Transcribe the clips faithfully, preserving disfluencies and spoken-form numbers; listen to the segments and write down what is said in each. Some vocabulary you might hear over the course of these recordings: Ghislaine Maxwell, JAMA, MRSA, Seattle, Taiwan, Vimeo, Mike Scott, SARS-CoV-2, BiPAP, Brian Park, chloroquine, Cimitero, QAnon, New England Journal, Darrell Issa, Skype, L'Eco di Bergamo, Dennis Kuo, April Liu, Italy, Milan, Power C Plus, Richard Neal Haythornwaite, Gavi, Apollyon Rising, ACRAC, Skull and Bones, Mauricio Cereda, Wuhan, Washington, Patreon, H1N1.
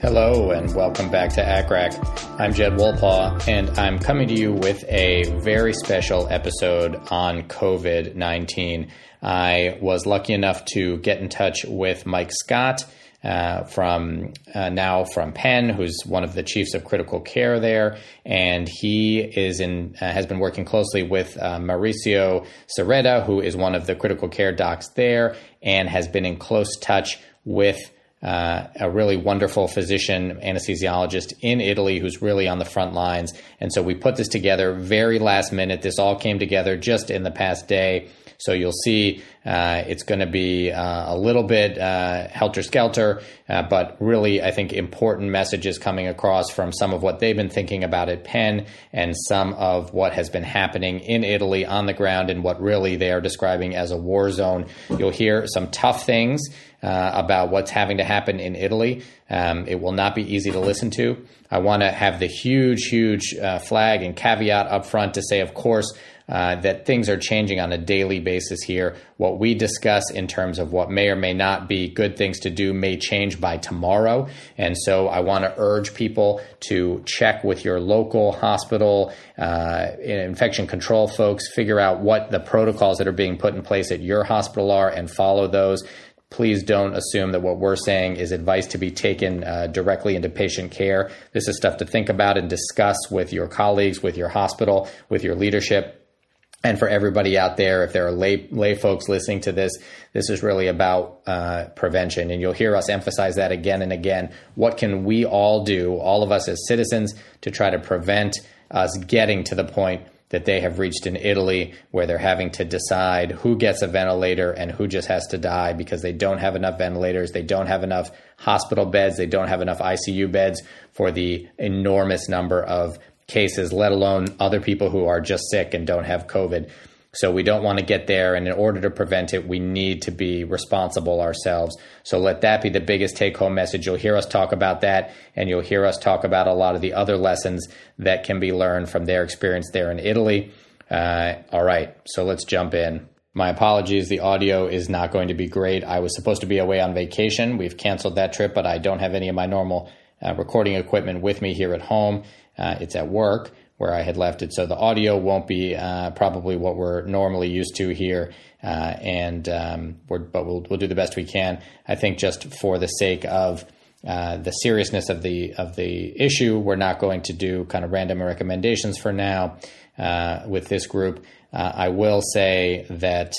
Hello and welcome back to A C R A C. I'm Jed Wolpaw and I'm coming to you with a very special episode on COVID nineteen. I was lucky enough to get in touch with Mike Scott uh, from uh, now from Penn, who's one of the chiefs of critical care there, and he is in uh, has been working closely with uh, Mauricio Cereda, who is one of the critical care docs there and has been in close touch with Uh, a really wonderful physician anesthesiologist in Italy who's really on the front lines. And so we put this together very last minute. This all came together just in the past day. So you'll see uh, it's going to be uh, a little bit uh, helter-skelter, uh, but really I think important messages coming across from some of what they've been thinking about at Penn and some of what has been happening in Italy on the ground and what really they are describing as a war zone. You'll hear some tough things Uh, about what's having to happen in Italy. Um, it will not be easy to listen to. I want to have the huge, huge uh, flag and caveat up front to say, of course, uh, that things are changing on a daily basis here. What we discuss in terms of what may or may not be good things to do may change by tomorrow. And so I want to urge people to check with your local hospital, uh, infection control folks, figure out what the protocols that are being put in place at your hospital are and follow those. Please don't assume that what we're saying is advice to be taken uh, directly into patient care. This is stuff to think about and discuss with your colleagues, with your hospital, with your leadership. And for everybody out there, if there are lay, lay folks listening to this, this is really about uh, prevention. And you'll hear us emphasize that again and again. What can we all do, all of us as citizens, to try to prevent us getting to the point that they have reached in Italy where they're having to decide who gets a ventilator and who just has to die because they don't have enough ventilators, they don't have enough hospital beds, they don't have enough I C U beds for the enormous number of cases, let alone other people who are just sick and don't have COVID. So we don't want to get there, and in order to prevent it, we need to be responsible ourselves. So let that be the biggest take-home message. You'll hear us talk about that, and you'll hear us talk about a lot of the other lessons that can be learned from their experience there in Italy. Uh, all right, so let's jump in. My apologies. The audio is not going to be great. I was supposed to be away on vacation. We've canceled that trip, but I don't have any of my normal uh, recording equipment with me here at home. Uh, it's at work where I had left it. So the audio won't be uh, probably what we're normally used to here, uh, and um, we're, but we'll we'll do the best we can. I think just for the sake of uh, the seriousness of the of the issue, we're not going to do kind of random recommendations for now uh, with this group. Uh, I will say that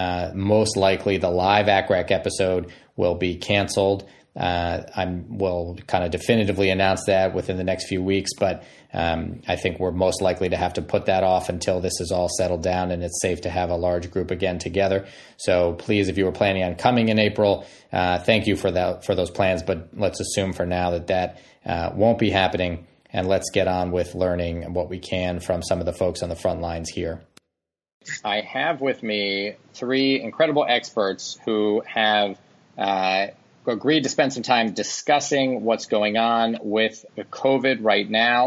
uh, most likely the live A C R A C episode will be canceled. Uh, I'm will kind of definitively announce that within the next few weeks, but um, I think we're most likely to have to put that off until this is all settled down and it's safe to have a large group again together. So please, if you were planning on coming in April, uh, thank you for that, for those plans, but let's assume for now that that uh, won't be happening, and let's get on with learning what we can from some of the folks on the front lines here. I have with me three incredible experts who have uh, agreed to spend some time discussing what's going on with COVID right now.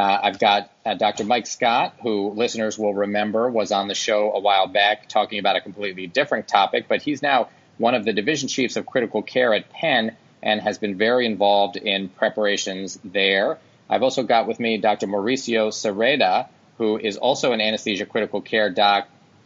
Uh, I've got uh, Doctor Mike Scott, who listeners will remember was on the show a while back talking about a completely different topic, but he's now one of the division chiefs of critical care at Penn and has been very involved in preparations there. I've also got with me Doctor Mauricio Cereda, who is also an anesthesia critical care doc.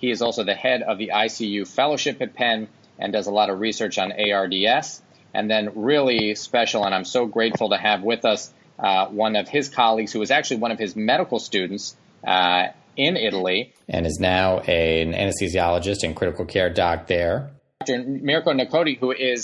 He is also the head of the I C U fellowship at Penn and does a lot of research on A R D S. And then really special, and I'm so grateful to have with us uh, one of his colleagues who was actually one of his medical students uh, in Italy. And is now a, an anesthesiologist and critical care doc there. Doctor Mirko Nacoti, who is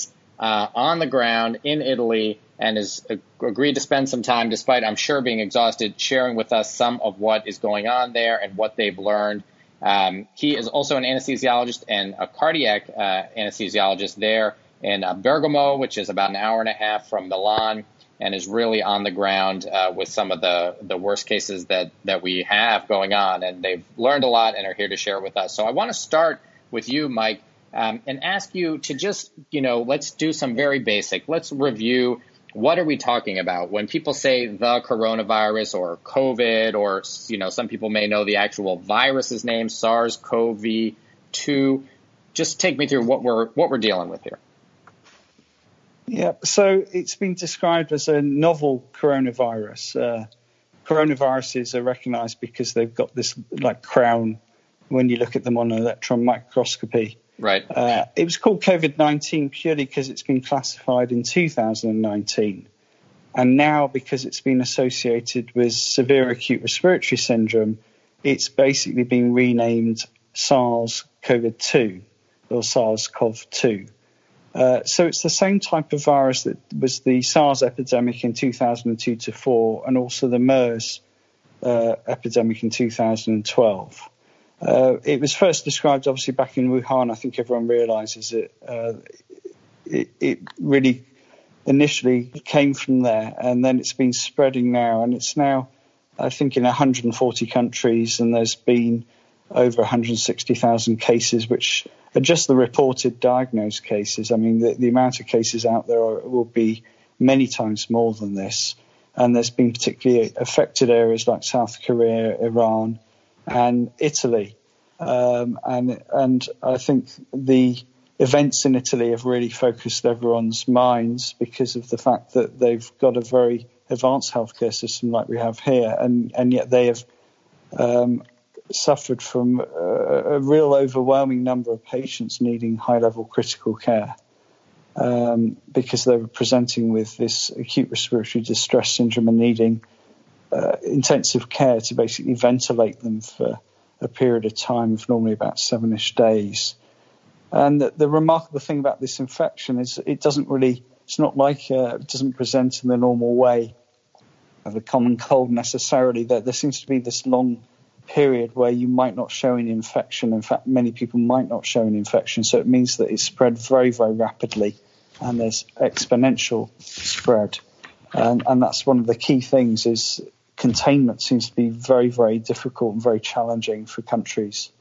uh, on the ground in Italy and has agreed to spend some time, despite I'm sure being exhausted, sharing with us some of what is going on there and what they've learned. Um, he is also an anesthesiologist and a cardiac uh, anesthesiologist there in uh, Bergamo, which is about an hour and a half from Milan, and is really on the ground uh, with some of the, the worst cases that, that we have going on. And they've learned a lot and are here to share with us. So I want to start with you, Mike, um, and ask you to just, you know, let's do some very basic. Let's review. What are we talking about when people say the coronavirus or COVID, or, you know, some people may know the actual virus's name, SARS-CoV two? Just take me through what we're what we're dealing with here. Yeah, so it's been described as a novel coronavirus. Uh, coronaviruses are recognized because they've got this like crown when you look at them on electron microscopy. Right. Uh, it was called COVID nineteen purely because it's been classified in two thousand nineteen. And now, because it's been associated with severe acute respiratory syndrome, it's basically been renamed SARS-CoV two or SARS-CoV two. Uh, so it's the same type of virus that was the SARS epidemic in two thousand two to four and also the MERS uh, epidemic in two thousand twelve. Uh, it was first described, obviously, back in Wuhan. I think everyone realizes it. Uh, it, it really initially came from there, and then it's been spreading now. And it's now, I think, in one hundred forty countries, and there's been over one hundred sixty thousand cases, which are just the reported diagnosed cases. I mean, the, the amount of cases out there are, will be many times more than this. And there's been particularly affected areas like South Korea, Iran, and Italy. Um, and and I think the events in Italy have really focused everyone's minds because of the fact that they've got a very advanced healthcare system like we have here. And, and yet they have um, suffered from a, a real overwhelming number of patients needing high-level critical care um, because they were presenting with this acute respiratory distress syndrome and needing Uh, intensive care to basically ventilate them for a period of time of normally about seven-ish days. And the, the remarkable thing about this infection is it doesn't really, it's not like uh, it doesn't present in the normal way of the common cold necessarily. There, there seems to be this long period where you might not show an infection. In fact, many people might not show an infection. So it means that it's spread very, very rapidly and there's exponential spread. Um, and that's one of the key things is containment seems to be very, very difficult and very challenging for countries.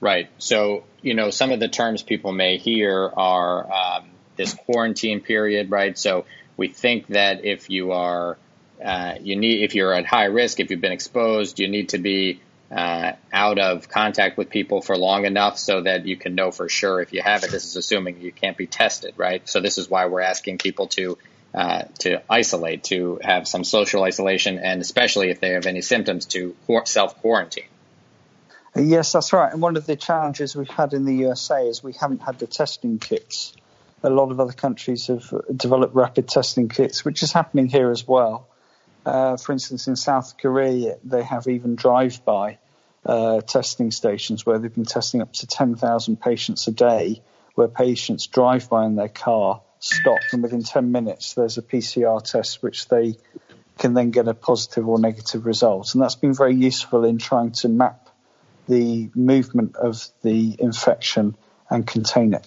Right. So, you know, some of the terms people may hear are um, this quarantine period, right? So we think that if you are, uh, you need, if you're at high risk, if you've been exposed, you need to be uh, out of contact with people for long enough so that you can know for sure if you have it. This is assuming you can't be tested, right? So this is why we're asking people to Uh, to isolate, to have some social isolation, and especially if they have any symptoms, to self-quarantine. Yes, that's right. And one of the challenges we've had in the U S A is we haven't had the testing kits. A lot of other countries have developed rapid testing kits, which is happening here as well. Uh, for instance, in South Korea, they have even drive-by uh, testing stations where they've been testing up to ten thousand patients a day, where patients drive by in their car, stop, and within ten minutes there's a P C R test which they can then get a positive or negative result. And that's been very useful in trying to map the movement of the infection and contain it.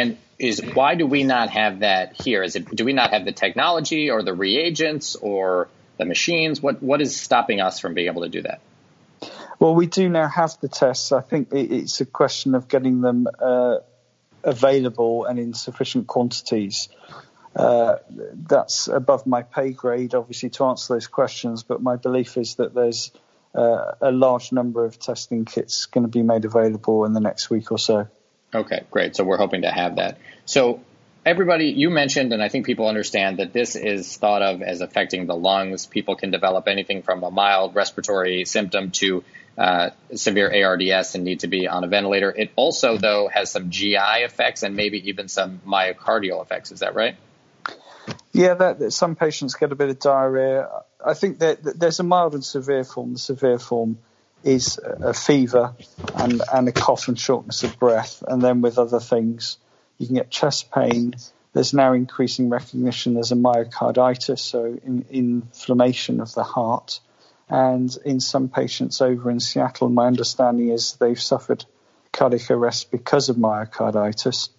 And is why do we not have that here? Is it do we not have the technology or the reagents or the machines? What what is stopping us from being able to do that? Well, we do now have the tests. I think it's a question of getting them uh, available and in sufficient quantities. Uh, that's above my pay grade, obviously, to answer those questions. But my belief is that there's uh, a large number of testing kits going to be made available in the next week or so. Okay, great. So we're hoping to have that. So everybody, you mentioned, and I think people understand that this is thought of as affecting the lungs. People can develop anything from a mild respiratory symptom to Uh, severe A R D S and need to be on a ventilator. It also, though, has some G I effects and maybe even some myocardial effects. Is that right? Yeah, that, that some patients get a bit of diarrhea. I think that, that there's a mild and severe form. The severe form is a fever and, and a cough and shortness of breath. And then with other things, you can get chest pain. There's now increasing recognition as a myocarditis, so in, inflammation of the heart. And in some patients over in Seattle, my understanding is they've suffered cardiac arrest because of myocarditis.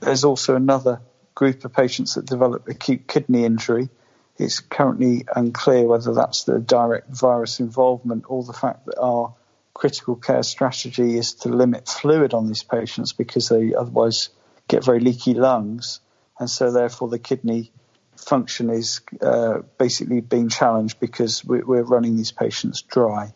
There's also another group of patients that develop acute kidney injury. It's currently unclear whether that's the direct virus involvement or the fact that our critical care strategy is to limit fluid on these patients because they otherwise get very leaky lungs. And so therefore the kidney function is uh, basically being challenged because we're running these patients dry.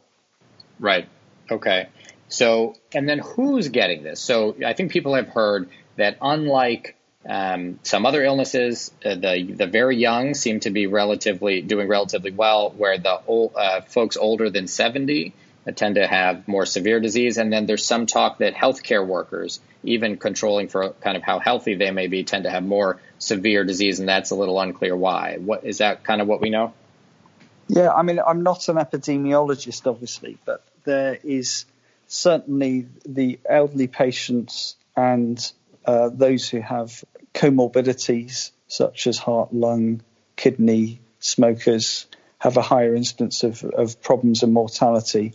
Right. Okay. So, and then who's getting this? So I think people have heard that unlike um, some other illnesses, uh, the the very young seem to be relatively doing relatively well, where the old, uh, folks older than seventy tend to have more severe disease. And then there's some talk that healthcare workers, even controlling for kind of how healthy they may be, tend to have more severe disease, and that's a little unclear why. What is that kind of what we know? Yeah, I mean, I'm not an epidemiologist, obviously, but there is certainly the elderly patients and uh, those who have comorbidities such as heart, lung, kidney, smokers have a higher incidence of, of problems and mortality.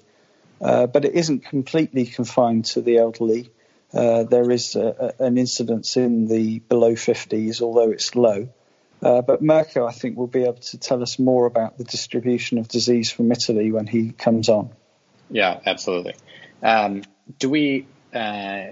Uh, but it isn't completely confined to the elderly. Uh, there is a, a, an incidence in the below fifties, although it's low. Uh, but Mirko, I think, will be able to tell us more about the distribution of disease from Italy when he comes on. Yeah, absolutely. Um, do we uh,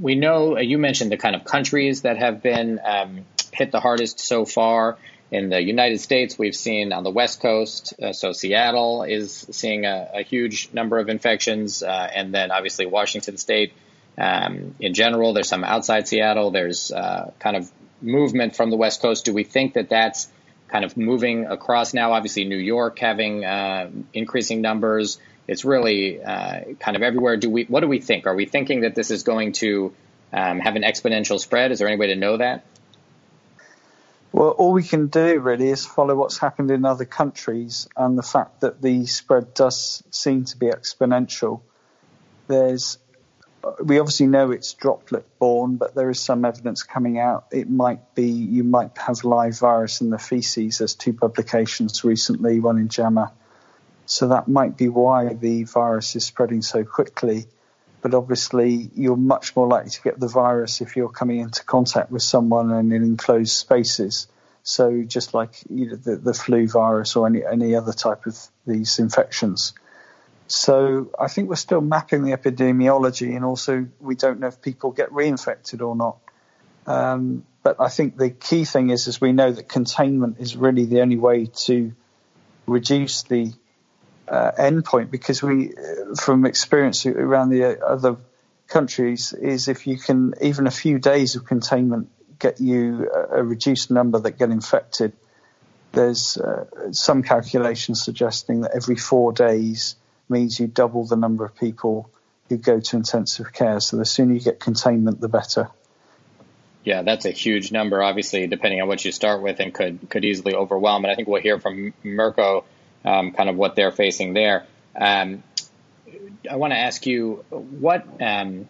we know, you mentioned the kind of countries that have been um, hit the hardest so far. In the United States, we've seen on the West Coast, uh, so Seattle is seeing a, a huge number of infections, uh, and then obviously Washington State um, in general. There's some outside Seattle. There's uh, kind of movement from the West Coast. Do we think that that's kind of moving across now? Obviously, New York having uh, increasing numbers. It's really uh, kind of everywhere. Do we? What do we think? Are we thinking that this is going to um, have an exponential spread? Is there any way to know that? Well, all we can do really is follow what's happened in other countries and the fact that the spread does seem to be exponential. There's, we obviously know it's droplet borne, but there is some evidence coming out. It might be, you might have live virus in the feces. There's two publications recently, one in JAMA. So that might be why the virus is spreading so quickly. But obviously, you're much more likely to get the virus if you're coming into contact with someone and in enclosed spaces. So just like you know, the, the flu virus or any, any other type of these infections. So I think we're still mapping the epidemiology, and also we don't know if people get reinfected or not. Um, but I think the key thing is, is we know that containment is really the only way to reduce the Uh, endpoint, because we, from experience around the other countries, is if you can, even a few days of containment get you a, a reduced number that get infected. There's uh, some calculations suggesting that every four days means you double the number of people who go to intensive care. So the sooner you get containment, the better. Yeah, that's a huge number, obviously, depending on what you start with, and could, could easily overwhelm. And I think we'll hear from Mirko Um, kind of what they're facing there. Um, I want to ask you what um,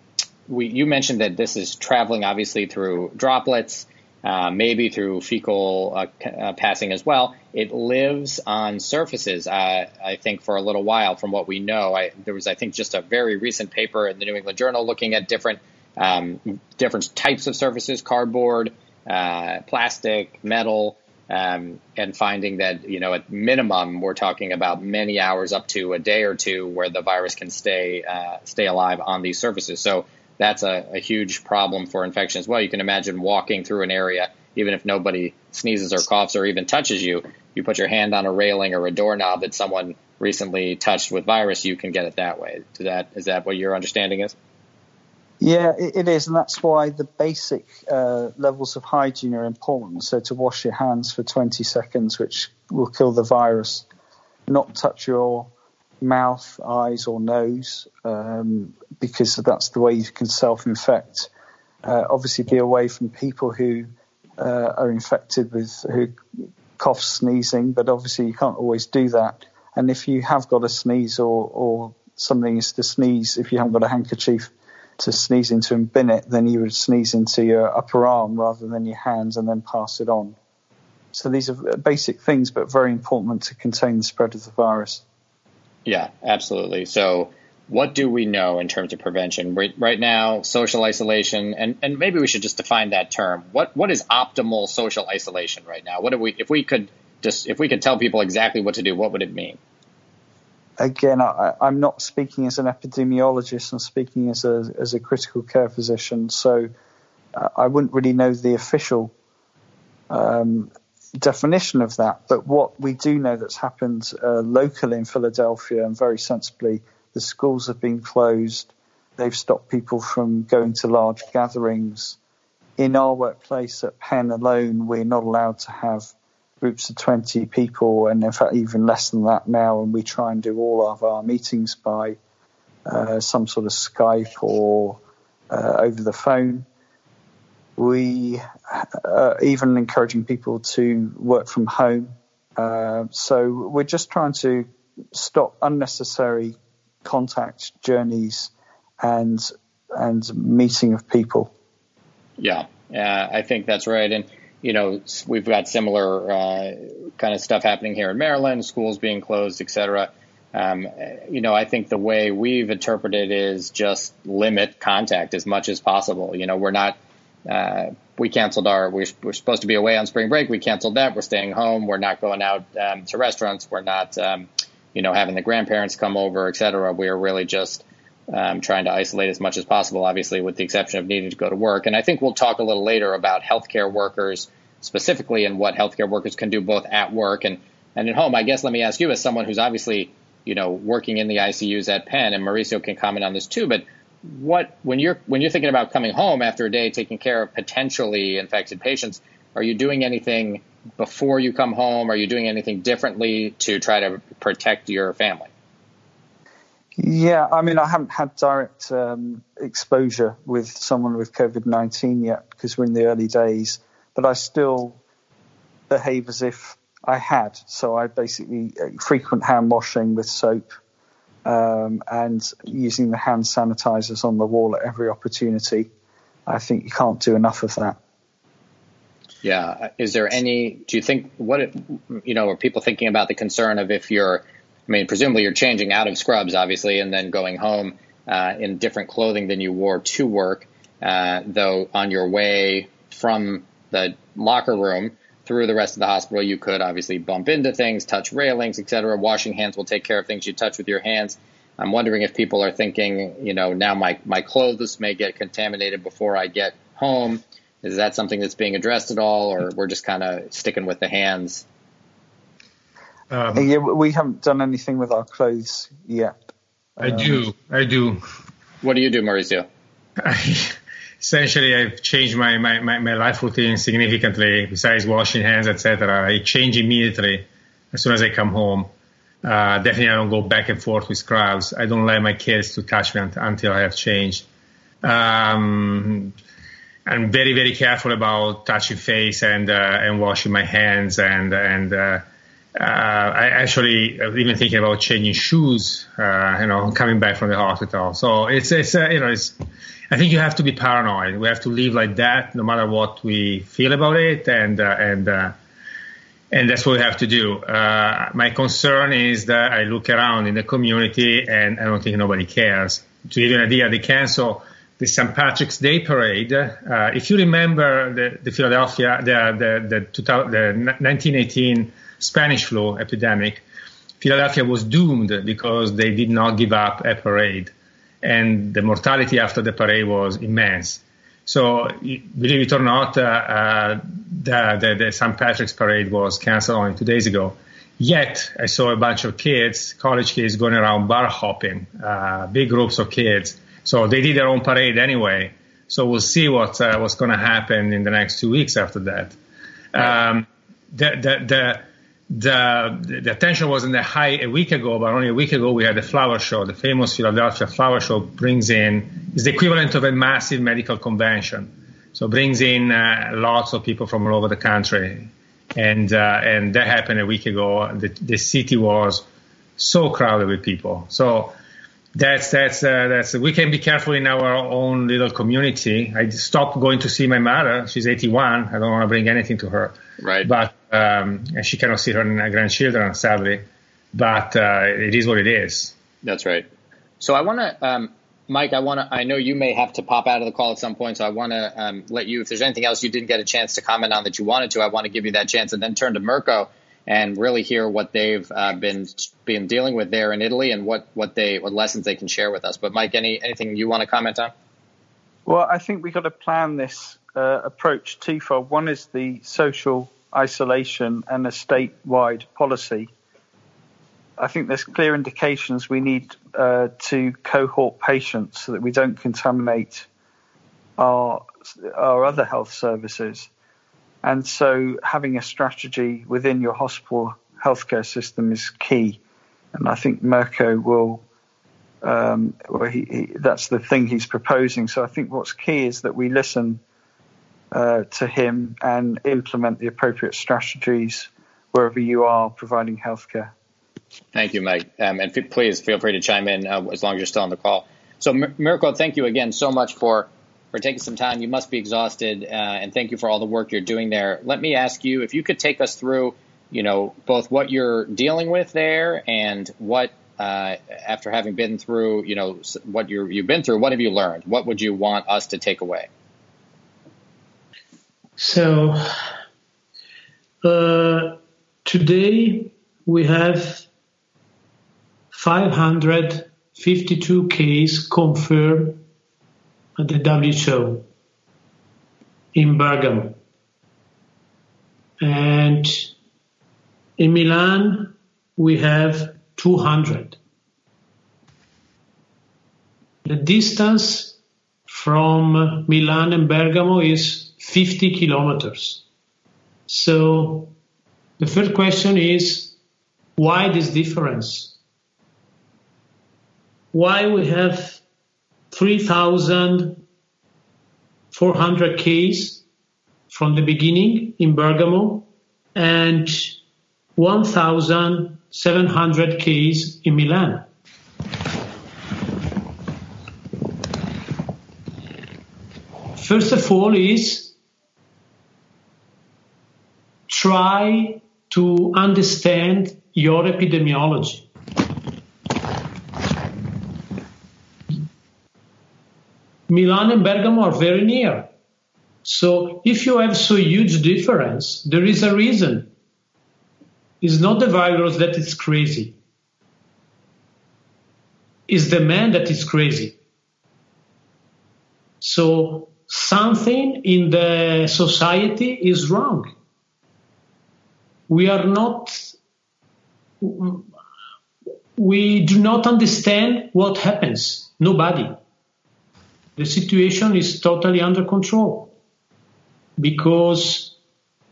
we, you mentioned that this is traveling obviously through droplets, uh, maybe through fecal uh, uh, passing as well. It lives on surfaces, uh, I think, for a little while from what we know. I, there was, I think, just a very recent paper in the New England Journal looking at different um, different types of surfaces, cardboard, uh, plastic, metal, Um, and finding that, you know, at minimum, we're talking about many hours up to a day or two where the virus can stay uh, stay alive on these surfaces. So that's a, a huge problem for infection as well. You can imagine walking through an area, even if nobody sneezes or coughs or even touches you, you put your hand on a railing or a doorknob that someone recently touched with virus, you can get it that way. Is that, is that what your understanding is? Yeah, it is, and that's why the basic uh, levels of hygiene are important. So to wash your hands for twenty seconds, which will kill the virus, not touch your mouth, eyes or nose, um, because that's the way you can self-infect. Uh, obviously, be away from people who uh, are infected with, who cough, sneezing, but obviously you can't always do that. And if you have got a sneeze or, or something is to sneeze, if you haven't got a handkerchief, to sneeze into and bin it, then you would sneeze into your upper arm rather than your hands and then pass it on. So these are basic things, but very important to contain the spread of the virus. Yeah, absolutely. So what do we know in terms of prevention? Right now, social isolation, and, and maybe we should just define that term. What what is optimal social isolation right now? What do we if we could just if we could tell people exactly what to do, what would it mean? Again, I, I'm not speaking as an epidemiologist. I'm speaking as a as a critical care physician, so I wouldn't really know the official um definition of that, but what we do know that's happened uh, locally in Philadelphia, and very sensibly, the schools have been closed. They've stopped people from going to large gatherings. In our workplace at Penn alone, we're not allowed to have groups of twenty people, and in fact even less than that now, and we try and do all of our meetings by uh, some sort of Skype or uh, over the phone. We are even encouraging people to work from home. Uh, so we're just trying to stop unnecessary contact, journeys, and and meeting of people. Yeah, uh, I think that's right. And, you know, we've got similar uh, kind of stuff happening here in Maryland, schools being closed, et cetera. Um, you know, I think the way we've interpreted is just limit contact as much as possible. You know, we're not... Uh, we canceled our, we we're supposed to be away on spring break. We canceled that. We're staying home. We're not going out um, to restaurants. We're not, um, you know, having the grandparents come over, et cetera. We are really just um, trying to isolate as much as possible, obviously, with the exception of needing to go to work. And I think we'll talk a little later about healthcare workers specifically and what healthcare workers can do both at work and, and at home. I guess let me ask you, as someone who's obviously, you know, working in the I C Us at Penn, and Mauricio can comment on this too, but What when you're when you're thinking about coming home after a day taking care of potentially infected patients, are you doing anything before you come home? Are you doing anything differently to try to protect your family? Yeah, I mean, I haven't had direct um, exposure with someone with COVID nineteen yet because we're in the early days, but I still behave as if I had. So I basically frequent hand washing with soap. Um, and using the hand sanitizers on the wall at every opportunity. I think you can't do enough of that. Yeah. Is there any, do you think, what, if, you know, are people thinking about the concern of if you're, I mean, presumably you're changing out of scrubs, obviously, and then going home uh, in different clothing than you wore to work, uh, though on your way from the locker room through the rest of the hospital, you could obviously bump into things, touch railings, et cetera. Washing hands will take care of things you touch with your hands. I'm wondering if people are thinking, you know, now my, my clothes may get contaminated before I get home. Is that something that's being addressed at all, or we're just kind of sticking with the hands? Um, yeah, we haven't done anything with our clothes yet. I um, do. I do. What do you do, Mauricio? Essentially, I've changed my, my, my, my life routine significantly. Besides washing hands, et cetera, I change immediately as soon as I come home. Uh, definitely, I don't go back and forth with scrubs. I don't allow my kids to touch me until I have changed. Um, I'm very, very careful about touching face and uh, and washing my hands. And and uh, uh, I actually I'm even thinking about changing shoes. Uh, you know, coming back from the hospital. So it's it's uh, you know it's. I think you have to be paranoid. We have to live like that, no matter what we feel about it, and uh, and uh, and that's what we have to do. Uh, my concern is that I look around in the community, and I don't think nobody cares. To give you an idea, they cancel the Saint Patrick's Day parade. Uh, if you remember the, the Philadelphia, the the, the, two thousand, the nineteen eighteen Spanish flu epidemic, Philadelphia was doomed because they did not give up a parade. And the mortality after the parade was immense. So, believe it or not, uh, uh, the, the, the Saint Patrick's parade was canceled only two days ago. Yet, I saw a bunch of kids, college kids, going around bar hopping, uh, big groups of kids. So, they did their own parade anyway. So, we'll see what, uh, what's going to happen in the next two weeks after that. Um, the, the, the, The, the attention wasn't that high a week ago, but only a week ago we had the flower show. The famous Philadelphia flower show brings in, is the equivalent of a massive medical convention. So brings in uh, lots of people from all over the country. And, uh, and that happened a week ago. The, the city was so crowded with people. So That's that's uh, that's. We can be careful in our own little community. I stopped going to see my mother. She's eighty-one. I don't want to bring anything to her. Right. But um, and she cannot see her grandchildren, sadly. But uh, it is what it is. That's right. So I want to, um, Mike. I want to. I know you may have to pop out of the call at some point. So I want to um, let you. If there's anything else you didn't get a chance to comment on that you wanted to, I want to give you that chance and then turn to Mirko and really hear what they've uh, been been dealing with there in Italy and what what they what lessons they can share with us. But Mike, any anything you want to comment on? Well, I think we got to plan this uh, approach twofold. One is the social isolation and a statewide policy. I think there's clear indications we need uh, to cohort patients so that we don't contaminate our our other health services. And so having a strategy within your hospital healthcare system is key. And I think Mirko will, um, well, he, he, that's the thing he's proposing. So I think what's key is that we listen uh, to him and implement the appropriate strategies wherever you are providing healthcare. Thank you, Mike. Um, and f- please feel free to chime in uh, as long as you're still on the call. So, M- Mirko, thank you again so much for for taking some time. You must be exhausted, uh, and thank you for all the work you're doing there. Let me ask you if you could take us through, you know, both what you're dealing with there and what, uh, after having been through, you know, what you're, you've been through, what have you learned? What would you want us to take away? So, uh, today we have five hundred fifty-two cases confirmed at the W H O in Bergamo, and in Milan we have two hundred. The distance from Milan and Bergamo is fifty kilometers. So the first question is, why this difference? Why we have three thousand four hundred cases from the beginning in Bergamo and one thousand seven hundred cases in Milan? First of all is try to understand your epidemiology. Milan and Bergamo are very near. So if you have so huge difference, there is a reason. It's not the virus that is crazy. It's the man that is crazy. So something in the society is wrong. We are not, we do not understand what happens. Nobody. The situation is totally under control because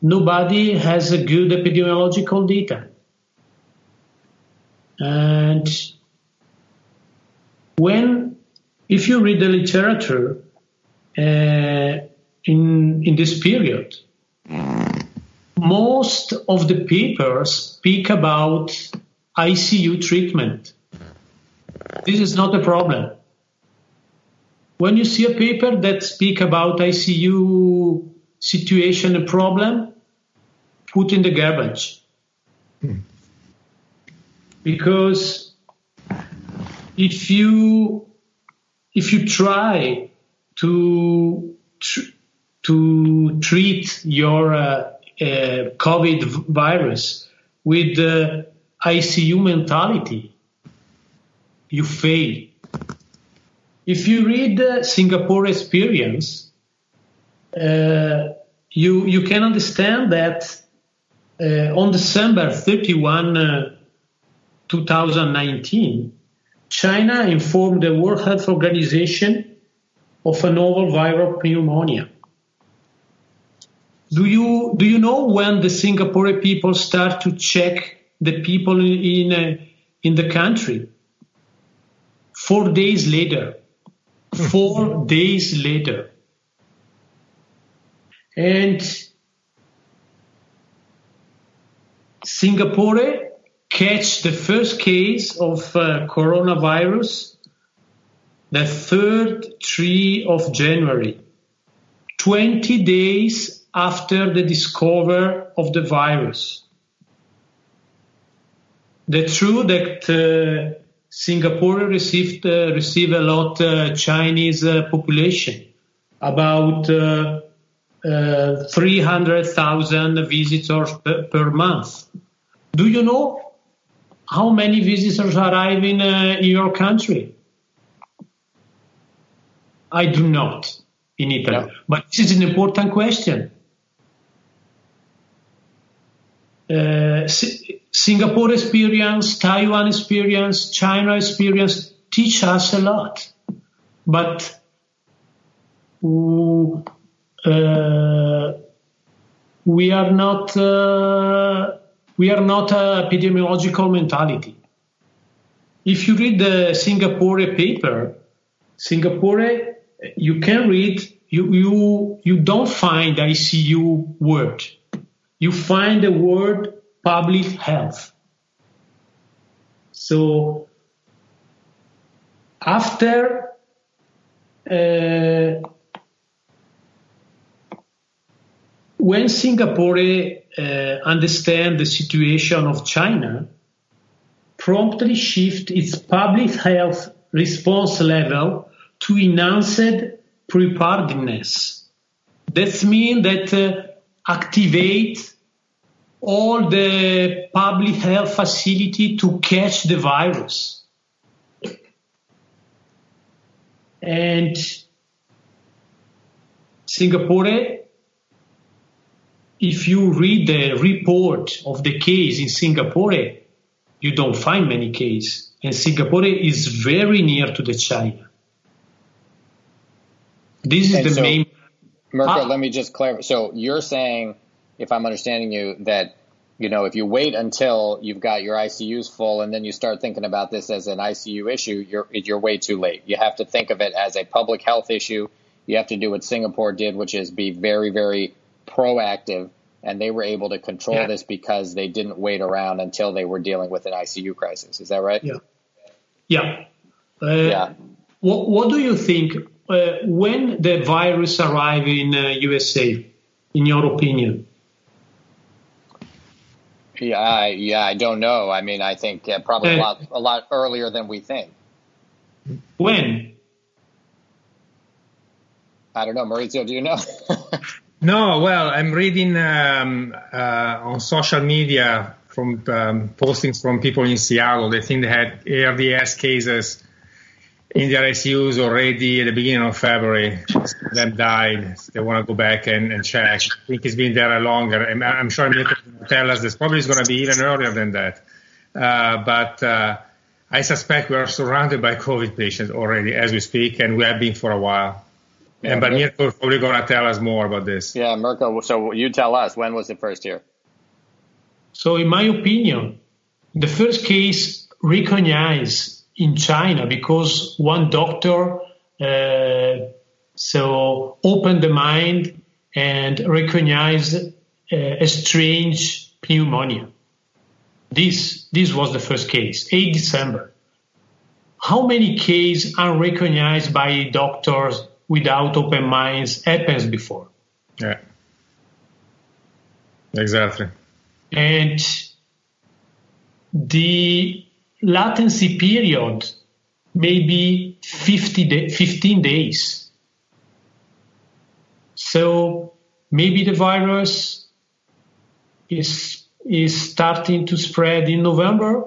nobody has a good epidemiological data. And when, if you read the literature uh, in, in this period, most of the papers speak about I C U treatment. This is not a problem. When you see a paper that speaks about I C U situation and problem, put in the garbage. Hmm. Because if you if you try to to treat your uh, uh, COVID virus with the I C U mentality, you fail. If you read the Singapore experience, uh, you you can understand that uh, on December thirty-first, uh, two thousand nineteen, China informed the World Health Organization of a novel viral pneumonia. Do you do you know when the Singapore people start to check the people in uh, in the country? Four days later. Four days later. And Singapore catch the first case of uh, coronavirus the third tree of January, twenty days after the discovery of the virus. The truth that uh, Singapore received uh, receive a lot uh, Chinese uh, population, about uh, uh, three hundred thousand visitors per, per month. Do you know how many visitors arrive in, uh, in your country? I do not in Italy, yeah. But this is an important question. Uh, si- Singapore experience, Taiwan experience, China experience teach us a lot, but uh, we are not uh, we are not an epidemiological mentality. If you read the Singapore paper, Singapore, you can read you you you don't find I C U word. You find the word public health. So after uh, when Singapore uh, understand the situation of China, promptly shift its public health response level to enhanced preparedness. That means that uh, activate all the public health facility to catch the virus. And Singapore, if you read the report of the case in Singapore, you don't find many cases. And Singapore is very near to the China. This is and the so- main Mirko, uh, let me just clarify. So you're saying, if I'm understanding you, that, you know, if you wait until you've got your I C Us full and then you start thinking about this as an I C U issue, you're you're way too late. You have to think of it as a public health issue. You have to do what Singapore did, which is be very, very proactive. And they were able to control yeah. this because they didn't wait around until they were dealing with an I C U crisis. Is that right? Yeah. Yeah. Uh, yeah. What, what do you think? Uh, when the virus arrived in uh, U S A, in your opinion? Yeah, I, yeah, I don't know. I mean, I think uh, probably uh, a lot, a lot earlier than we think. When? I don't know, Maurizio. Do you know? No. Well, I'm reading um, uh, on social media from um, postings from people in Seattle. They think they had A R D S cases in their I C Us already at the beginning of February. Some of them died. They want to go back and, and check. I think it's been there longer. I'm, I'm sure Mirko will tell us this. Probably it's going to be even earlier than that. Uh, but uh, I suspect we are surrounded by COVID patients already as we speak, and we have been for a while. Yeah, and But Mirko is probably going to tell us more about this. Yeah, Mirko, so you tell us, when was the first year? So in my opinion, the first case recognized in China, because one doctor uh, so opened the mind and recognized uh, a strange pneumonia. This this was the first case, eighth of December. How many cases unrecognized by doctors without open minds happens before? Yeah, exactly. And the latency period maybe fifty day, fifteen days. So maybe the virus is is starting to spread in November.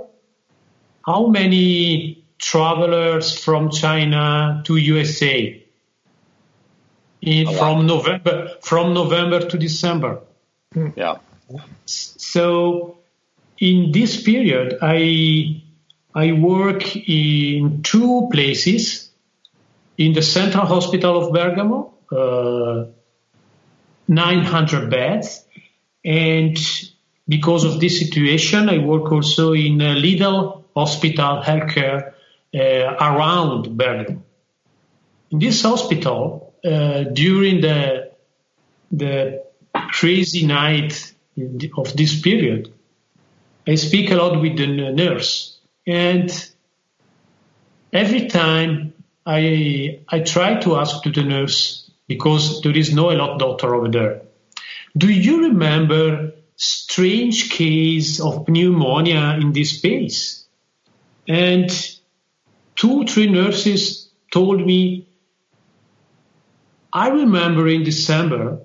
How many travelers from China to U S A in, from November from November to December? Yeah. So in this period, I. I work in two places, in the Central Hospital of Bergamo, uh, nine hundred beds, and because of this situation, I work also in a little hospital healthcare uh, around Bergamo. In this hospital, uh, during the the crazy night of this period, I speak a lot with the nurse. And every time I I try to ask to the nurse, because there is no a lot doctor over there, do you remember strange case of pneumonia in this space? And two, three nurses told me, I remember in December,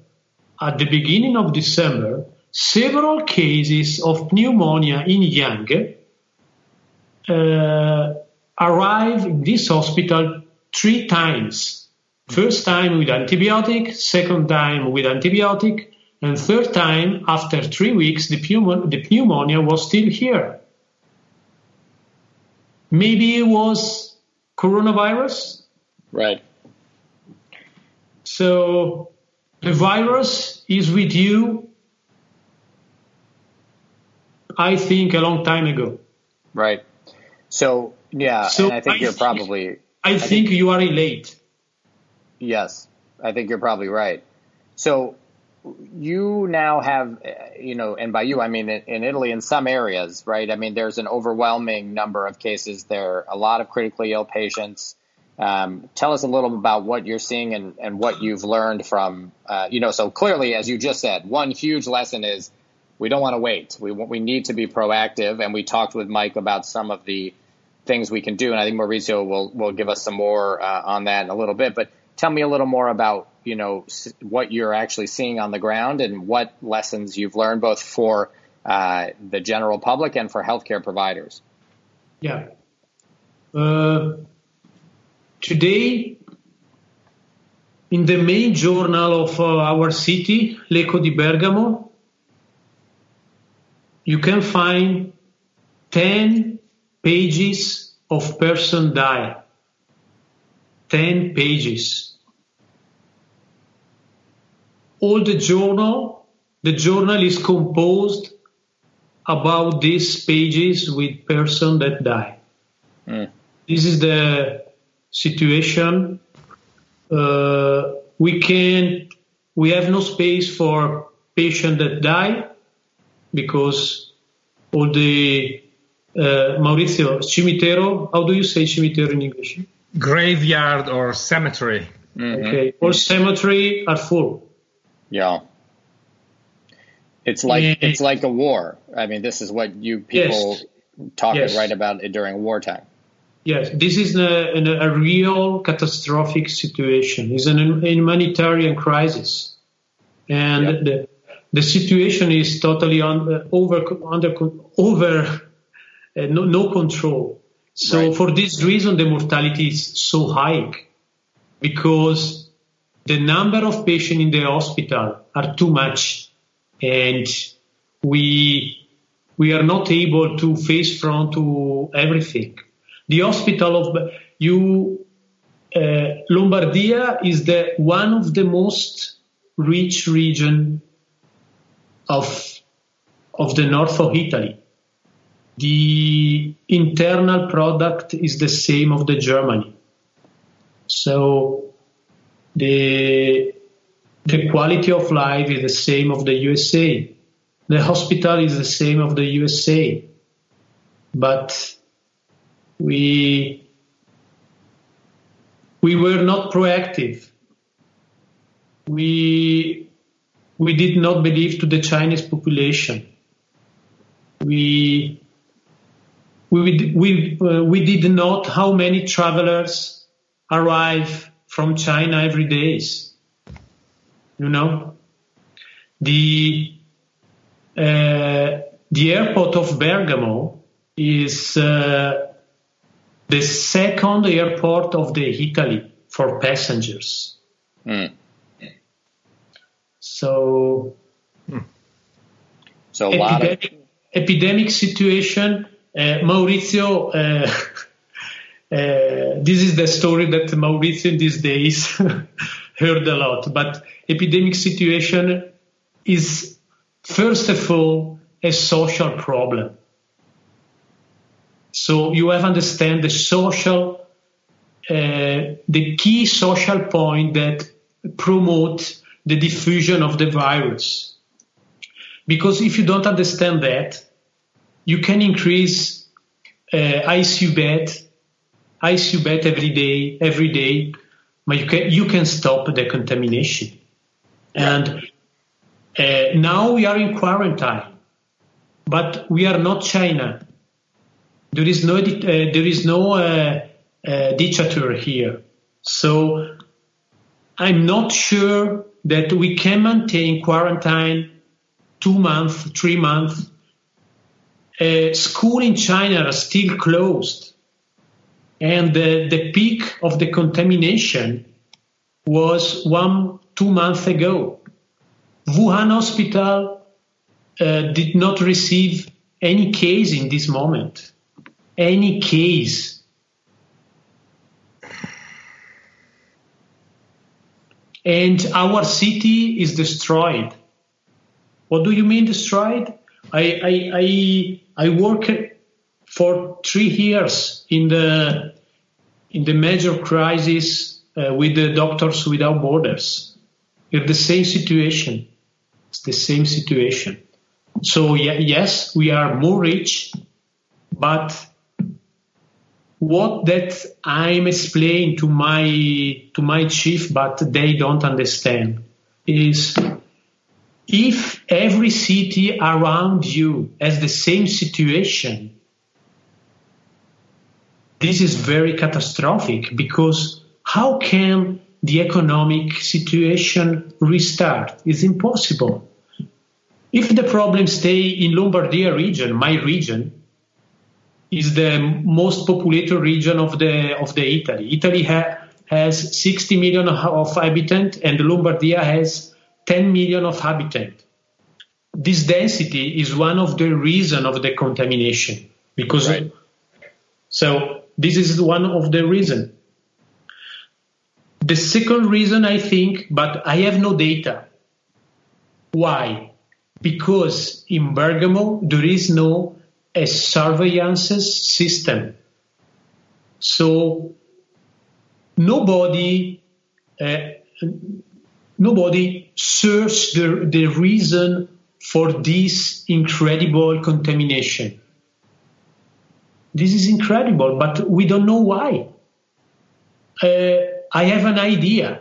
at the beginning of December, several cases of pneumonia in young uh, arrived in this hospital three times. First time with antibiotic, second time with antibiotic, and third time, after three weeks, the, pneum- the pneumonia was still here. Maybe it was coronavirus? Right. So the virus is with you, I think, a long time ago. Right. So, yeah, so and I think I you're think, probably... I, I think, think you are late. Yes, I think you're probably right. So you now have, you know, and by you, I mean, in Italy, in some areas, right? I mean, there's an overwhelming number of cases. There are a lot of critically ill patients. Um, tell us a little about what you're seeing and, and what you've learned from, uh, you know, so clearly, as you just said, one huge lesson is we don't want to wait. We we need to be proactive. And we talked with Mike about some of the things we can do. And I think Maurizio will, will give us some more uh, on that in a little bit. But tell me a little more about, you know, what you're actually seeing on the ground and what lessons you've learned both for uh, the general public and for healthcare providers. Yeah. Uh, today, in the main journal of uh, our city, L'Eco di Bergamo, you can find ten pages of person die. ten pages. All the journal, the journal is composed about these pages with person that die. Mm. This is the situation. Uh, we can, we have no space for patient that die because all the, uh, Maurizio, Cimitero, how do you say Cimitero in English? Graveyard or cemetery. Mm-hmm. Okay, all cemetery are full. Yeah, it's like and, it's like a war. I mean, this is what you people yes, talk yes. right about during wartime. Yes, this is a, a, a real catastrophic situation. It's an, a humanitarian crisis, and yep. the, the situation is totally un, over under over uh, no, no control. So right. for this reason, the mortality is so high because the number of patients in the hospital are too much, and we we are not able to face front to everything. The hospital of you uh, Lombardia is the one of the most rich region of of the north of Italy. The internal product is the same of the Germany. So the the quality of life is the same of the U S A. The hospital is the same of the U S A. But we we were not proactive. We we did not believe to the Chinese population. We We we uh, we did not how many travelers arrive from China every day. You know, the uh, the airport of Bergamo is uh, the second airport of the Italy for passengers. Mm. So, mm. so a lot epidemic, of- epidemic situation. Uh, Maurizio, uh, uh, this is the story that Maurizio these days heard a lot, but epidemic situation is, first of all, a social problem. So you have to understand the social, uh, the key social point that promote the diffusion of the virus. Because if you don't understand that, you can increase uh, I C U bed, I C U bed every day, every day, but you can, you can stop the contamination. And uh, now we are in quarantine, but we are not China. There is no, uh, there is no uh, uh, dictator here. So I'm not sure that we can maintain quarantine two months, three months. Uh, school in China are still closed. And uh, the peak of the contamination was one, two months ago. Wuhan Hospital uh, did not receive any case in this moment. Any case. And our city is destroyed. What do you mean destroyed? I I I, I work for three years in the in the major crisis uh, with the Doctors Without Borders. It's the same situation. It's the same situation. So yeah, yes, we are more rich, but what that I'm explaining to my to my chief, but they don't understand, is if every city around you has the same situation, this is very catastrophic, because how can the economic situation restart? It's impossible. If the problem stay in Lombardia region, my region, is the most populated region of the of the Italy. Italy ha, has sixty million of habitants, and Lombardia has ten million of habitants. This density is one of the reasons of the contamination. Because right. So this is one of the reasons. The second reason, I think, but I have no data. Why? Because in Bergamo, there is no a surveillance system. So nobody uh, nobody searched the, the reason for this incredible contamination. This is incredible, but we don't know why. Uh, I have an idea,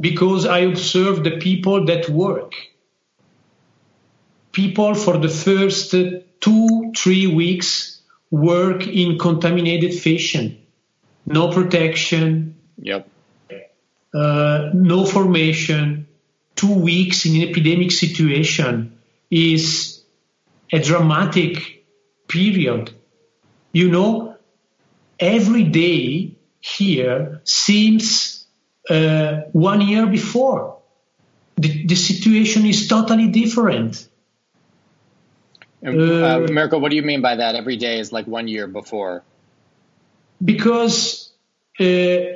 because I observe the people that work. People for the first two, three weeks work in contaminated fashion. No protection. Yep. Uh, no formation. Two weeks in an epidemic situation is a dramatic period. You know, every day here seems uh, one year before. The, the situation is totally different. Uh, Mirko, what do you mean by that? Every day is like one year before. Because uh,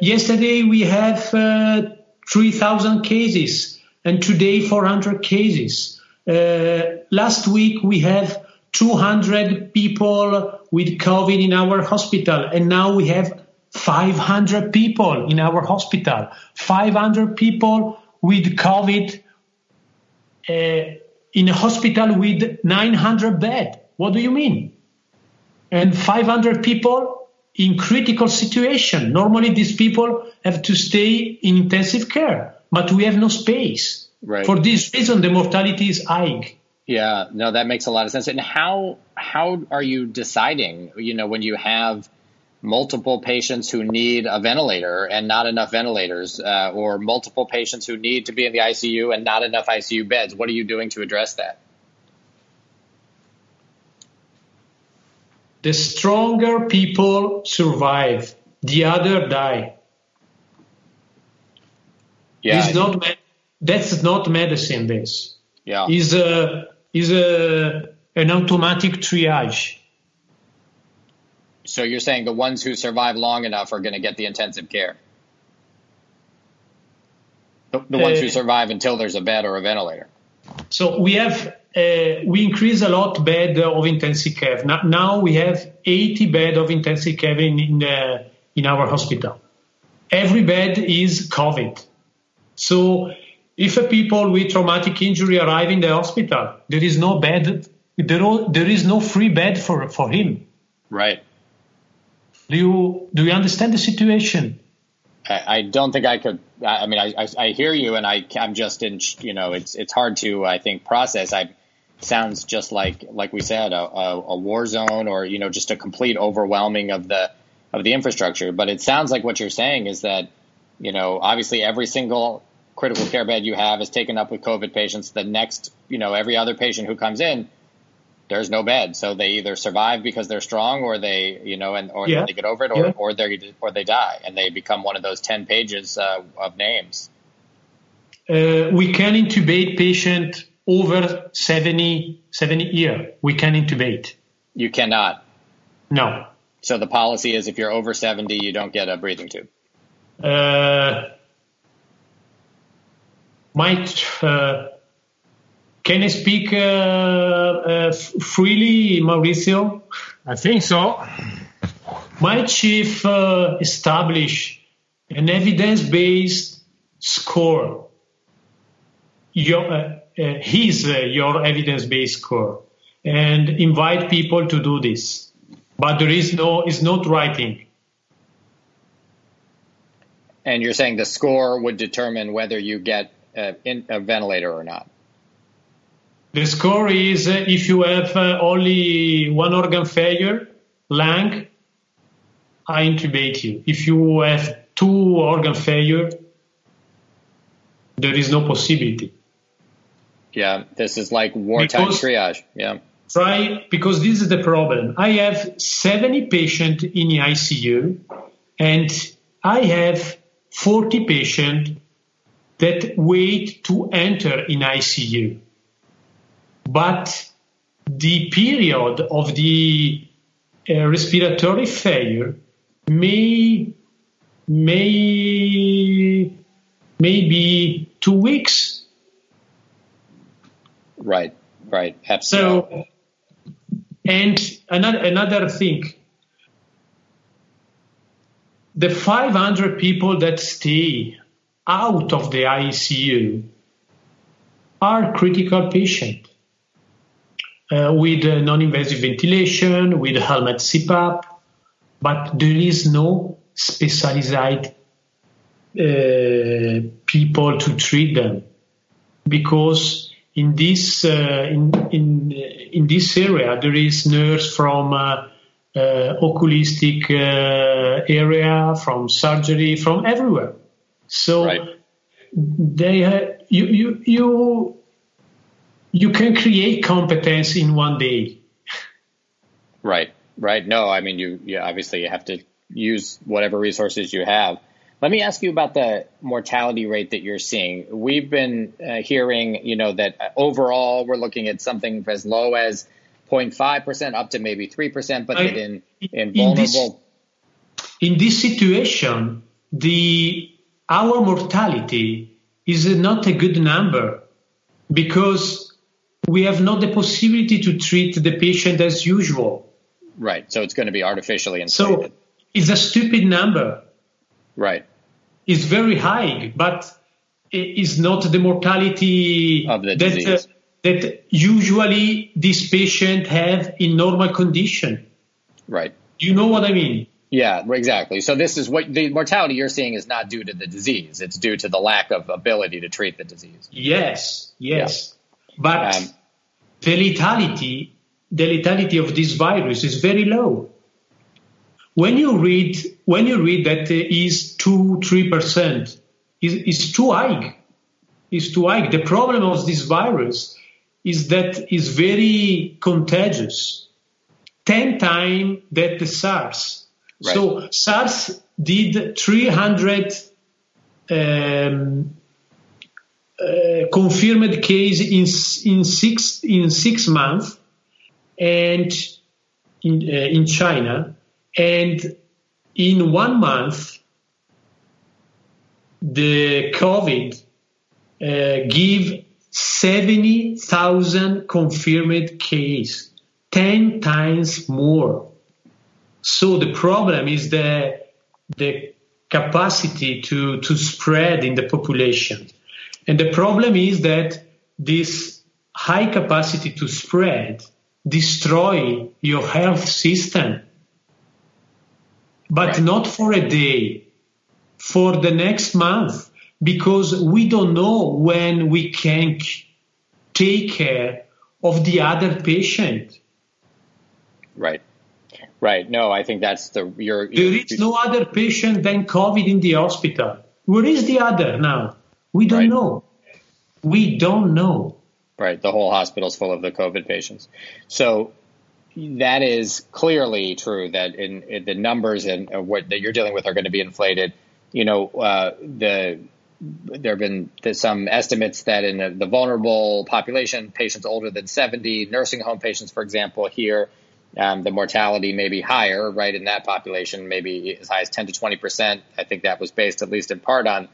yesterday we have uh, three thousand cases, and today four hundred cases. Uh, last week we have two hundred people with COVID in our hospital, and now we have five hundred people in our hospital. five hundred people with COVID uh, in a hospital with nine hundred beds. What do you mean? And five hundred people in critical situation. Normally these people have to stay in intensive care, but we have no space. Right. For this reason, the mortality is high. Yeah, no, that makes a lot of sense. And how how are you deciding, you know, when you have multiple patients who need a ventilator and not enough ventilators, uh, or multiple patients who need to be in the I C U and not enough I C U beds? What are you doing to address that? The stronger people survive, the other die. Yeah, it's not med- that's not medicine, this. Yeah. It's a, it's a, an automatic triage. So you're saying the ones who survive long enough are going to get the intensive care? The, the ones uh, who survive until there's a bed or a ventilator. So we have, uh, we increase a lot bed of intensive care. Now, now we have eighty bed of intensive care in in, uh, in our hospital. Every bed is COVID. So if a people with traumatic injury arrive in the hospital, there is no bed, there, there is no free bed for, for him. Right. Do you do you understand the situation? I, I don't think I could. I mean, I, I, I hear you, and I, I'm just in. You know, it's it's hard to I think process. I sounds just like like we said, a, a, a war zone, or you know, just a complete overwhelming of the of the infrastructure. But it sounds like what you're saying is that, you know, obviously every single critical care bed you have is taken up with COVID patients. The next, you know, every other patient who comes in, there's no bed. So they either survive because they're strong, or they, you know, and or yeah. they get over it, or yeah. or they or they die, and they become one of those ten pages uh, of names. Uh, we can intubate patient over seventy year. We can intubate. You cannot. No. So the policy is if you're over seventy, you don't get a breathing tube. Uh. Might uh, can I speak uh, uh, freely, Mauricio? I think so. My chief uh, established an evidence-based score. Your, uh, uh, his uh, your evidence-based score, and invite people to do this. But there is no, it's not writing. And you're saying the score would determine whether you get Uh, in a ventilator or not? The score is uh, if you have uh, only one organ failure, lung, I intubate you. If you have two organ failure, there is no possibility. Yeah, this is like wartime because, triage. Yeah. Try, because this is the problem. I have seventy patients in the I C U, and I have forty patients that wait to enter in I C U. But the period of the uh, respiratory failure may, may, may be two weeks. Right, right, absolutely. So, and another, another thing, the five hundred people that stay out of the I C U are critical patients uh, with uh, non-invasive ventilation, with helmet C PAP, but there is no specialized uh, people to treat them, because in this uh, in in in this area there is nurse from uh, uh, oculistic uh, area, from surgery, from everywhere. So right. they uh, you, you you you can create competence in one day. Right, right. No, I mean you, you obviously you have to use whatever resources you have. Let me ask you about the mortality rate that you're seeing. We've been uh, hearing, you know, that overall we're looking at something as low as zero point five percent up to maybe three percent, but I, that in in vulnerable in this, in this situation the our mortality is not a good number, because we have not the possibility to treat the patient as usual. Right. So it's going to be artificially inflated. So it's a stupid number. Right. It's very high, but it's not the mortality of the disease that, uh, that usually this patient have in normal condition. Right. You know what I mean? Yeah, exactly. So this is what the mortality you're seeing is not due to the disease. It's due to the lack of ability to treat the disease. Yes, yes. Yeah. But um, the lethality, the lethality of this virus is very low. When you read, when you read that it is two, three percent, it's too high. It's too high. The problem of this virus is that it's very contagious, ten times that the SARS. Right. So SARS did three hundred um, uh, confirmed cases in in six in six months, and in uh, in China, and in one month the COVID uh, gave seventy thousand confirmed cases, ten times more. So the problem is the the capacity to, to spread in the population. And the problem is that this high capacity to spread destroy your health system. but right. not for a day, for the next month, because we don't know when we can take care of the other patient. Right. Right. No, I think that's the... Your, your, there is no other patient than COVID in the hospital. Where is the other now? We don't right. know. We don't know. Right. The whole hospital's full of the COVID patients. So that is clearly true that in, in the numbers and uh, what that you're dealing with are going to be inflated. You know, uh, the there have been some estimates that in the, the vulnerable population, patients older than seventy, nursing home patients, for example, here, Um, the mortality may be higher, right, in that population, maybe as high as ten to twenty percent. I think that was based at least in part on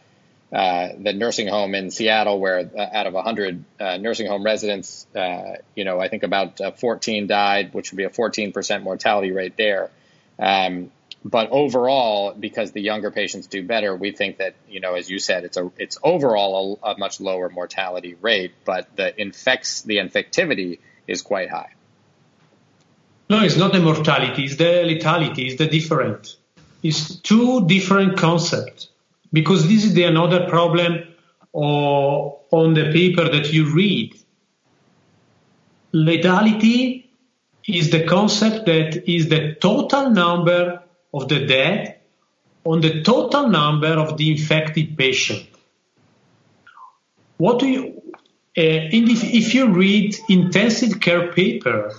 uh, the nursing home in Seattle, where uh, out of one hundred uh, nursing home residents, uh, you know, I think about uh, fourteen died, which would be a fourteen percent mortality rate there. Um, but overall, because the younger patients do better, we think that, you know, as you said, it's a it's overall a, a much lower mortality rate, but the infects the infectivity is quite high. No, it's not the mortality, it's the lethality, it's the different. It's two different concepts, because this is the another problem or on the paper that you read. Lethality is the concept that is the total number of the dead on the total number of the infected patient. What do you, uh, in the, if you read intensive care paper,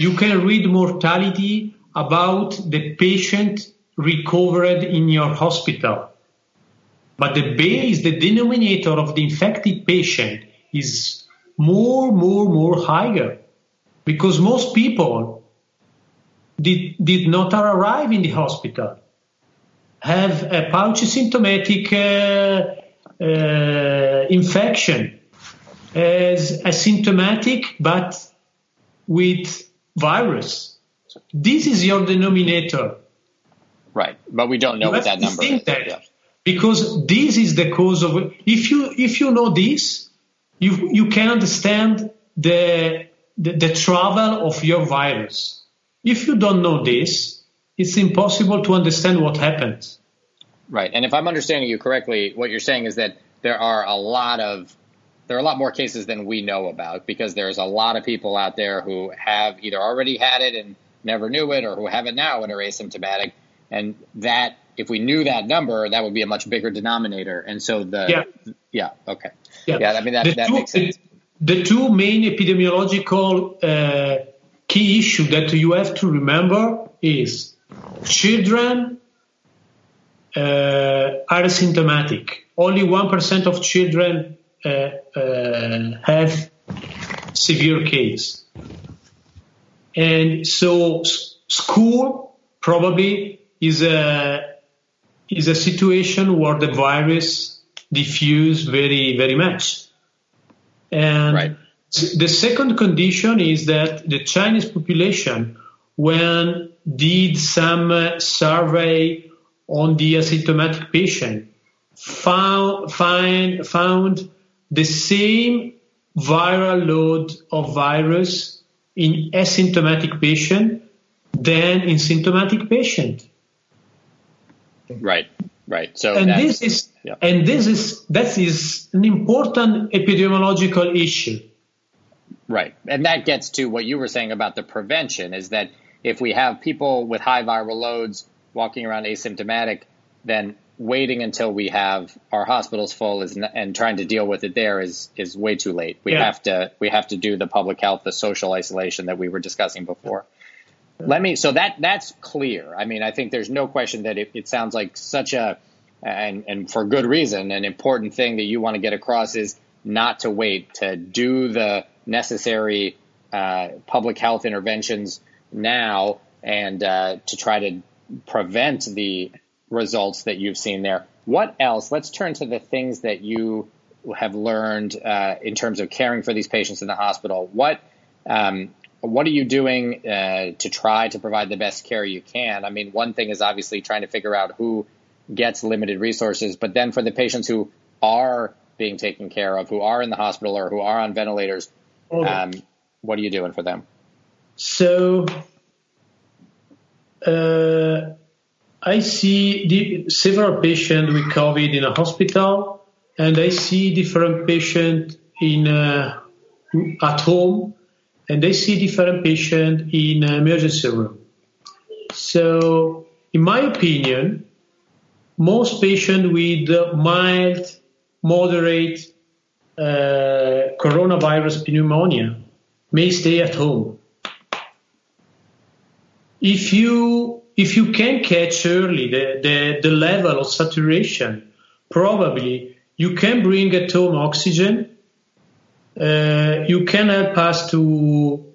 you can read mortality about the patient recovered in your hospital. But the base, the denominator of the infected patient is more, more, more higher, because most people did, did not arrive in the hospital, have a paucisymptomatic uh, uh, infection, as asymptomatic but with virus. This is your denominator. Right, but we don't know you what that number is. That yeah. Because this is the cause of... If you if you know this, you you can understand the, the the travel of your virus. If you don't know this, it's impossible to understand what happens. Right, and if I'm understanding you correctly, what you're saying is that there are a lot of There are a lot more cases than we know about, because there's a lot of people out there who have either already had it and never knew it, or who have it now and are asymptomatic. And that, if we knew that number, that would be a much bigger denominator. And so the yeah, yeah okay, yeah. yeah, I mean that, that two, makes sense. The two main epidemiological uh, key issue that you have to remember is children uh, are asymptomatic. Only one percent of children Uh, uh, have severe case. And so s- school probably is a is a situation where the virus diffuse very, very much. And right. the second condition is that the Chinese population, when did some uh, survey on the asymptomatic patient, found find, found the same viral load of virus in asymptomatic patient than in symptomatic patient. Right, right. So and this is yeah. and this is that is an important epidemiological issue. Right, and that gets to what you were saying about the prevention, is that if we have people with high viral loads walking around asymptomatic, then waiting until we have our hospitals full is not, and trying to deal with it there is is way too late. We yeah. have to we have to do the public health, the social isolation that we were discussing before. Yeah. Let me so that that's clear. I mean, I think there's no question that it, it sounds like such a and and for good reason, an important thing that you want to get across is not to wait, to do the necessary uh, public health interventions now and uh, to try to prevent the results that you've seen there. What else? Let's turn to the things that you have learned uh, in terms of caring for these patients in the hospital. What um, what are you doing uh, to try to provide the best care you can? I mean, one thing is obviously trying to figure out who gets limited resources, but then for the patients who are being taken care of, who are in the hospital or who are on ventilators, okay. um, what are you doing for them? So, uh I see the, several patients with COVID in a hospital, and I see different patients in uh, at home, and I see different patients in emergency room. So, in my opinion, most patients with mild, moderate uh, coronavirus pneumonia may stay at home. If you if you can catch early the, the, the level of saturation, probably you can bring at home oxygen. Uh, you can help us to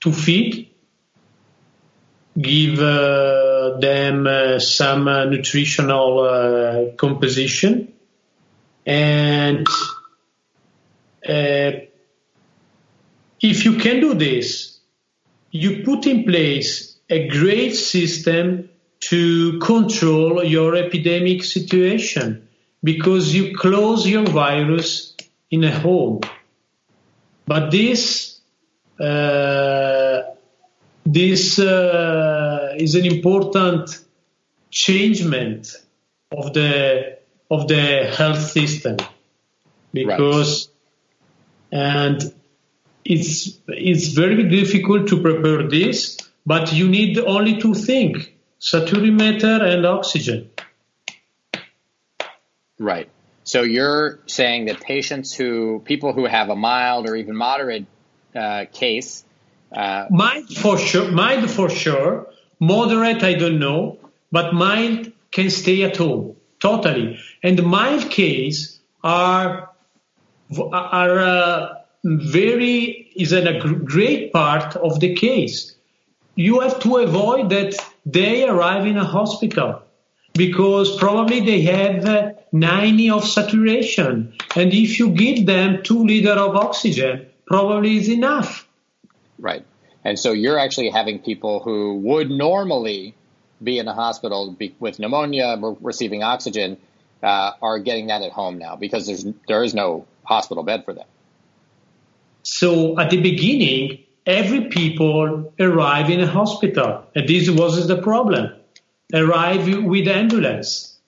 to feed, give uh, them uh, some uh, nutritional uh, composition, and uh, if you can do this, you put in place a great system to control your epidemic situation, because you close your virus in a home. But this uh, this uh, is an important changement of the of the health system, because right. and it's it's very difficult to prepare this. But you need only two things: saturometer and oxygen. Right. So you're saying that patients who, people who have a mild or even moderate uh, case. Uh, mild for sure, mild for sure, moderate I don't know, but mild can stay at home, totally. And mild cases are, are uh, very, is a great part of the case. You have to avoid that they arrive in a hospital, because probably they have ninety of saturation. And if you give them two liters of oxygen, probably is enough. Right. And so you're actually having people who would normally be in the hospital be, with pneumonia, re- receiving oxygen, uh, are getting that at home now, because there's, there is no hospital bed for them. So at the beginning, every people arrive in a hospital. And this was the problem. Arrive with ambulance,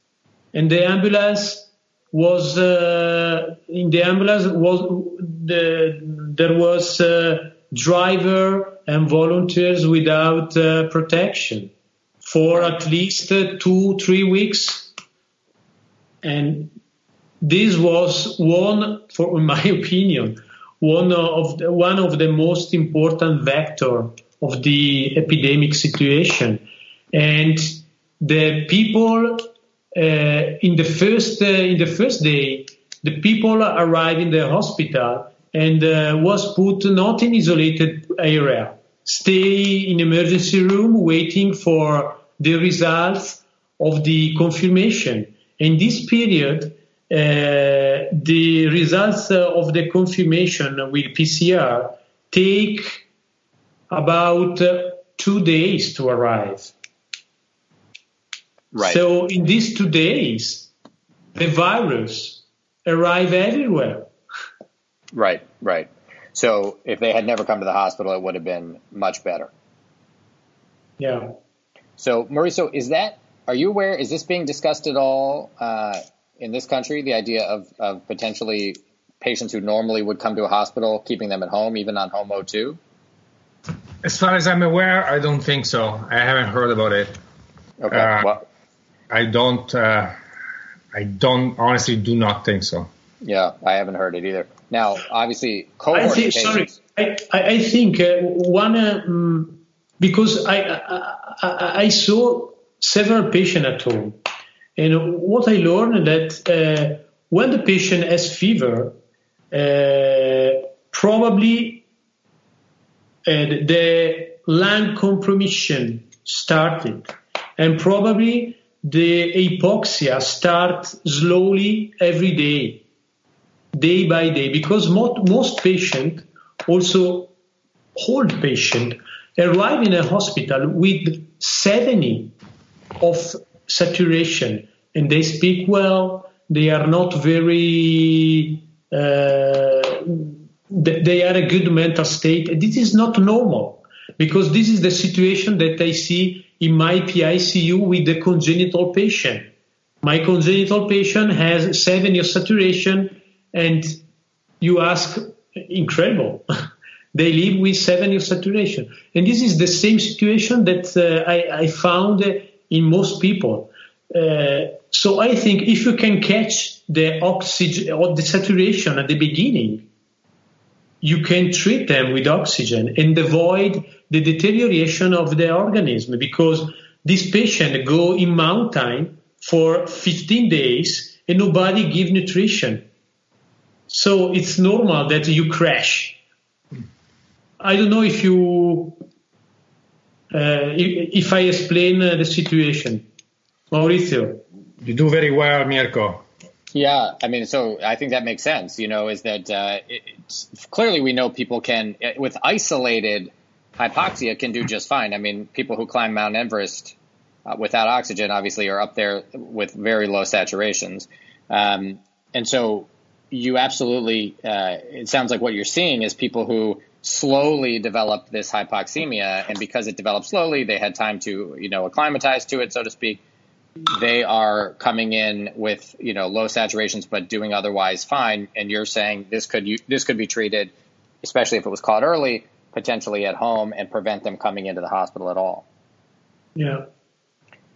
and the ambulance was uh, in the ambulance was the, there was uh, driver and volunteers without uh, protection for at least uh, two three weeks, and this was one, for in my opinion, one of the, one of the most important vector of the epidemic situation. And the people uh, in the first uh, in the first day, the people arrived in the hospital and uh, was put not in isolated area, stay in emergency room waiting for the results of the confirmation. In this period, uh, the results of the confirmation with P C R take about uh, two days to arrive. Right. So in these two days, the virus arrived everywhere. Right, right. So if they had never come to the hospital, it would have been much better. Yeah. So, Mauricio, is that, are you aware, is this being discussed at all uh, in this country, the idea of, of potentially patients who normally would come to a hospital, keeping them at home, even on home O two? As far as I'm aware, I don't think so. I haven't heard about it. Okay, uh, well. I don't, uh, I don't honestly do not think so. Yeah, I haven't heard it either. Now, obviously, cohort I think, patients. Sorry, I, I think uh, one, um, because I, I, I saw several patients at home. And what I learned that uh, when the patient has fever, uh, probably uh, the lung compromission started, and probably the hypoxia starts slowly every day, day by day, because most, most patients, also old patients, arrive in a hospital with seventy of saturation, and they speak well, they are not very, uh, they are a good mental state. This is not normal, because this is the situation that I see in my P I C U with a congenital patient. My congenital patient has seven years saturation, and you ask, incredible. They live with seven years saturation. And this is the same situation that uh, I, I found in most people. Uh, so I think if you can catch the oxygen or the saturation at the beginning, you can treat them with oxygen and avoid the deterioration of the organism, because this patient go in mountain for fifteen days and nobody give nutrition. So it's normal that you crash. I don't know if you, uh, if I explain uh, the situation. Maurizio. You do very well, Mirko. Yeah, I mean, so I think that makes sense, you know, is that uh, it, clearly we know people can, with isolated hypoxia, can do just fine. I mean, people who climb Mount Everest uh, without oxygen obviously are up there with very low saturations. Um, and so you absolutely, uh, it sounds like what you're seeing is people who slowly developed this hypoxemia, and because it developed slowly, they had time to, you know, acclimatize to it, so to speak. They are coming in with, you know, low saturations, but doing otherwise fine. And you're saying this could you, this could be treated, especially if it was caught early, potentially at home, and prevent them coming into the hospital at all. Yeah.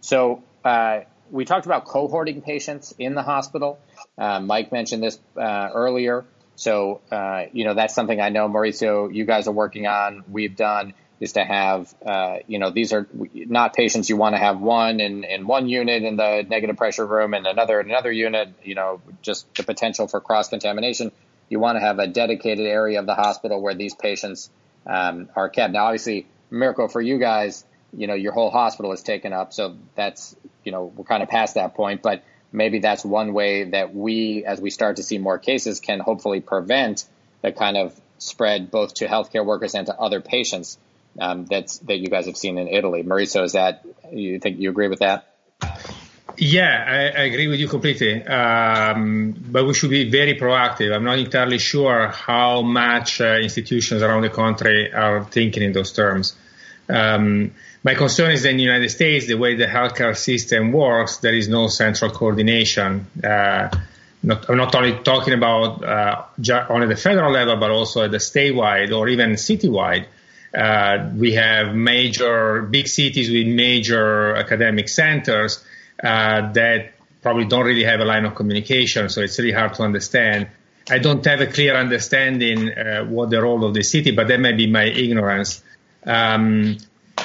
So uh, we talked about cohorting patients in the hospital. Uh, Mike mentioned this uh, earlier. So, uh, you know, that's something I know, Maurizio, you guys are working on, we've done, is to have, uh, you know, these are not patients you want to have one in, in one unit in the negative pressure room and another in another unit, you know, just the potential for cross-contamination. You want to have a dedicated area of the hospital where these patients um, are kept. Now, obviously, Mirko, for you guys, you know, your whole hospital is taken up. So that's, you know, we're kind of past that point, but maybe that's one way that we, as we start to see more cases, can hopefully prevent the kind of spread both to healthcare workers and to other patients um, that's, that you guys have seen in Italy. Maurizio, is that, you think you agree with that? Yeah, I, I agree with you completely. Um, but we should be very proactive. I'm not entirely sure how much uh, institutions around the country are thinking in those terms. Um, my concern is that in the United States, the way the healthcare system works, there is no central coordination. Uh, not, I'm not only talking about uh, only the federal level, but also at the statewide or even citywide. Uh, we have major big cities with major academic centers uh, that probably don't really have a line of communication, so it's really hard to understand. I don't have a clear understanding uh, what the role of the city, but that may be my ignorance. Um,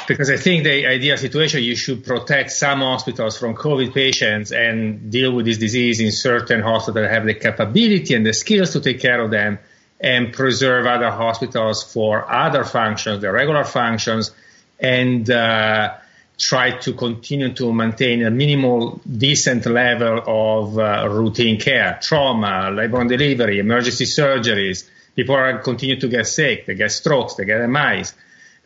because I think the ideal situation, you should protect some hospitals from COVID patients and deal with this disease in certain hospitals that have the capability and the skills to take care of them, and preserve other hospitals for other functions, the regular functions, and uh, try to continue to maintain a minimal, decent level of uh, routine care, trauma, labor and delivery, emergency surgeries. People are continue to get sick, they get strokes, they get M Is.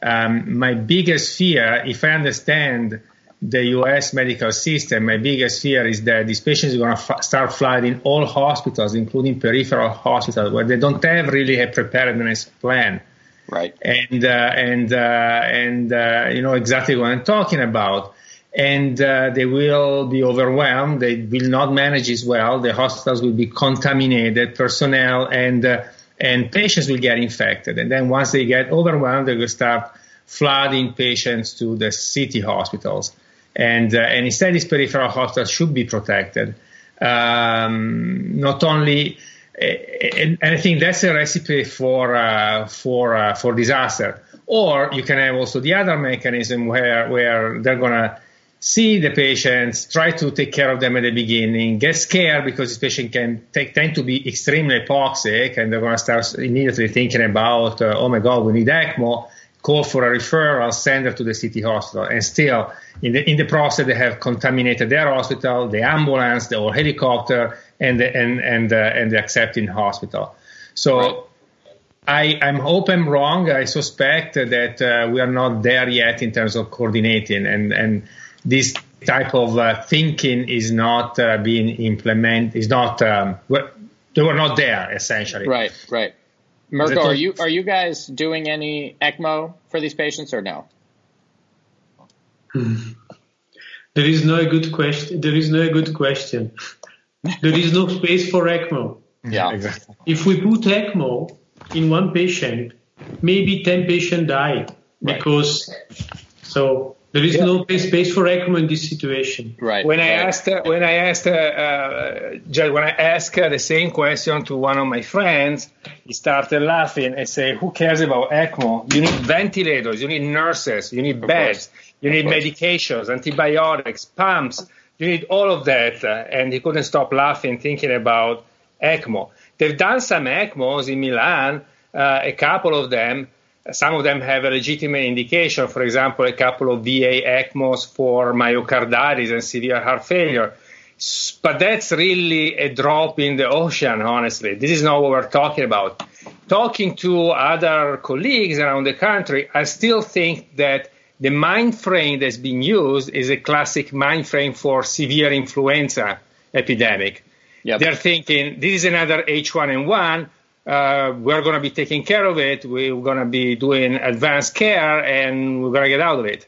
Um, my biggest fear, if I understand the U S medical system, my biggest fear is that these patients are going to f- start flooding all hospitals, including peripheral hospitals, where they don't have really a preparedness plan. Right. And, uh, and, uh, and uh, you know exactly what I'm talking about. And uh, they will be overwhelmed. They will not manage as well. The hospitals will be contaminated, personnel and uh, And patients will get infected. And then once they get overwhelmed, they will start flooding patients to the city hospitals. And, uh, and instead, these peripheral hospitals should be protected. Um, not only, and, and I think that's a recipe for, uh, for, uh, for disaster. Or you can have also the other mechanism where, where they're going to see the patients, try to take care of them at the beginning, get scared because this patient can take, tend to be extremely hypoxic, and they're going to start immediately thinking about, uh, oh my God, we need ECMO, call for a referral, send her to the city hospital. And still, in the in the process, they have contaminated their hospital, the ambulance, the or helicopter, and the, and, and, uh, and the accepting hospital. So right. I, I hope I'm wrong. I suspect that uh, we are not there yet in terms of coordinating and and. This type of uh, thinking is not uh, being implemented. Is not um, we're, they were not there essentially. Right, right. Mirko, are you are you guys doing any ECMO for these patients or no? There is no good question. There is no good question. There is no space for ECMO. Yeah, exactly. If we put ECMO in one patient, maybe ten patients die because. Right. So there is yeah. no space for ECMO in this situation. Right. When I right. asked, uh, when I asked, uh, uh, Jed, when I asked uh, the same question to one of my friends, he started laughing and said, "Who cares about ECMO? You need ventilators. You need nurses. You need beds. You need medications, antibiotics, pumps. You need all of that." Uh, and he couldn't stop laughing, thinking about ECMO. They've done some ECMOs in Milan, uh, a couple of them. Some of them have a legitimate indication, for example, a couple of V A ECMOs for myocarditis and severe heart failure. But that's really a drop in the ocean, honestly. This is not what we're talking about. Talking to other colleagues around the country, I still think that the mind frame that's been used is a classic mind frame for severe influenza epidemic. Yep. They're thinking, this is another H one N one. Uh, we're going to be taking care of it. We're going to be doing advanced care, and we're going to get out of it.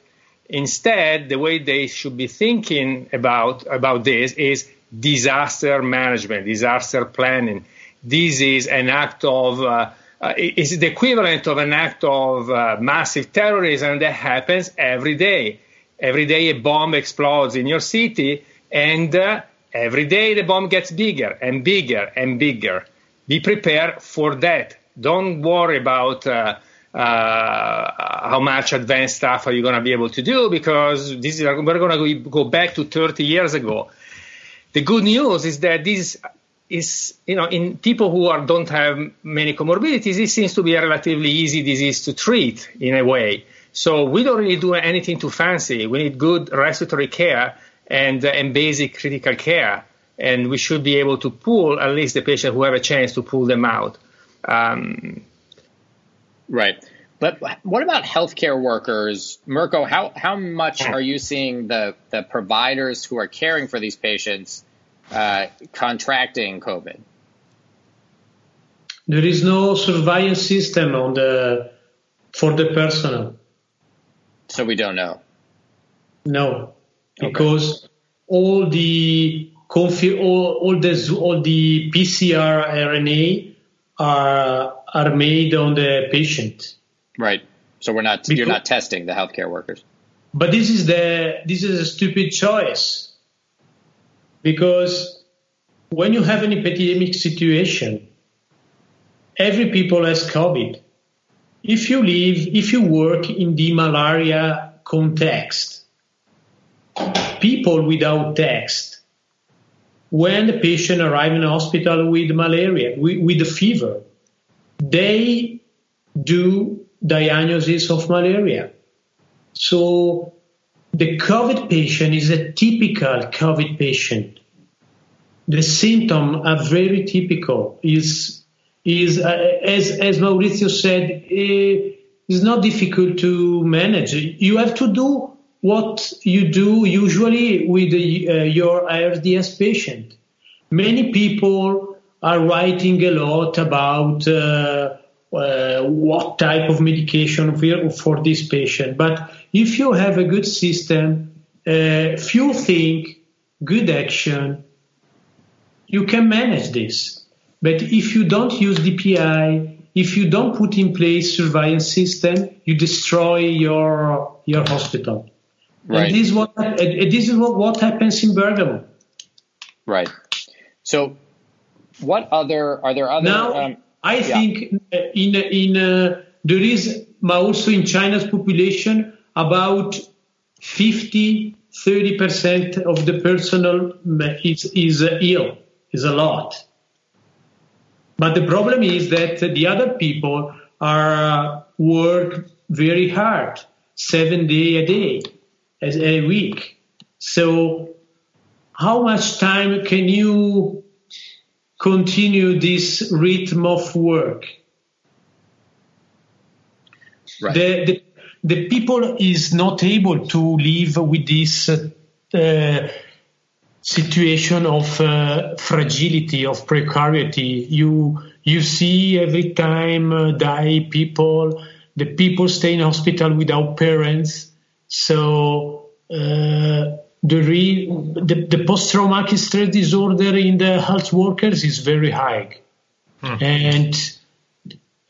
Instead, the way they should be thinking about, about this is disaster management, disaster planning. This is an act of, uh, uh, it's the equivalent of an act of uh, massive terrorism that happens every day. Every day a bomb explodes in your city, and uh, every day the bomb gets bigger and bigger and bigger. Be prepared for that. Don't worry about uh, uh, how much advanced stuff are you going to be able to do, because this is, we're going to go back to thirty years ago. The good news is that this is, you know, in people who are, don't have many comorbidities, this seems to be a relatively easy disease to treat in a way. So we don't really do anything too fancy. We need good respiratory care and, uh, and basic critical care. And we should be able to pull at least the patient who have a chance to pull them out. Um, right. But what about healthcare workers? Mirko, how, how much are you seeing the, the providers who are caring for these patients uh, contracting COVID? There is no surveillance system on the for the personnel. So we don't know? No, because okay. all the... Confi- all, all, the, all the P C R R N A are are made on the patient. Right. So we're not because, you're not testing the healthcare workers. But this is the this is a stupid choice, because when you have an epidemic situation, every people has COVID. If you live, if you work in the malaria context, people without tests. When the patient arrives in the hospital with malaria, with, with the fever, they do diagnosis of malaria. So the COVID patient is a typical COVID patient. The symptoms are very typical. Is is uh, as as Mauricio said, eh, it's not difficult to manage. You have to do what you do usually with the, uh, your A R D S patient. Many people are writing a lot about uh, uh, what type of medication for this patient. But if you have a good system, uh, few think, good action, you can manage this. But if you don't use D P I, if you don't put in place surveillance system, you destroy your your hospital. Right. And this is what, this is what, what happens in Bergamo. Right. So, what other are there other? Now, um, I yeah. think in in uh, there is also in China's population about fifty, thirty percent of the personnel is is ill. Is a lot. But the problem is that the other people are work very hard, seven day a day. As a week. So how much time can you continue this rhythm of work? Right. The, the, the people is not able to live with this uh, situation of uh, fragility, of precarity. You, you see every time uh, die people, the people stay in hospital without parents. So the, re, the, the post-traumatic stress disorder in the health workers is very high. Hmm. And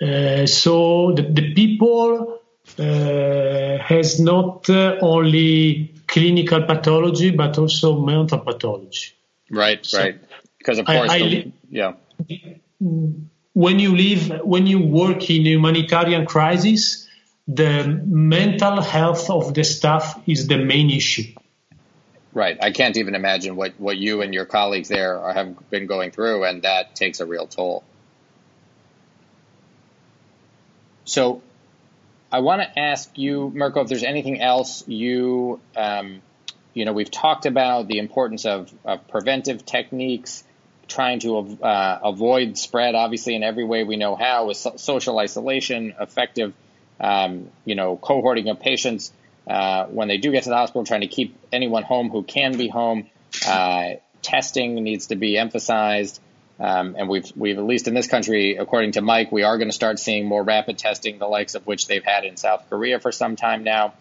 uh, so the, the people uh, has not uh, only clinical pathology, but also mental pathology. Right, so right. Because of course, I, I li- yeah. When you live, when you work in a humanitarian crisis, the mental health of the staff is the main issue. Right. I can't even imagine what, what you and your colleagues there are, have been going through, and that takes a real toll. So I want to ask you, Mirko, if there's anything else you, um, you know, we've talked about the importance of, of preventive techniques, trying to uh, avoid spread, obviously, in every way we know how, with so- social isolation, effective Um, you know, cohorting of patients uh, when they do get to the hospital, trying to keep anyone home who can be home. Uh, testing needs to be emphasized. Um, and we've, we've, at least in this country, according to Mike, we are going to start seeing more rapid testing, the likes of which they've had in South Korea for some time now.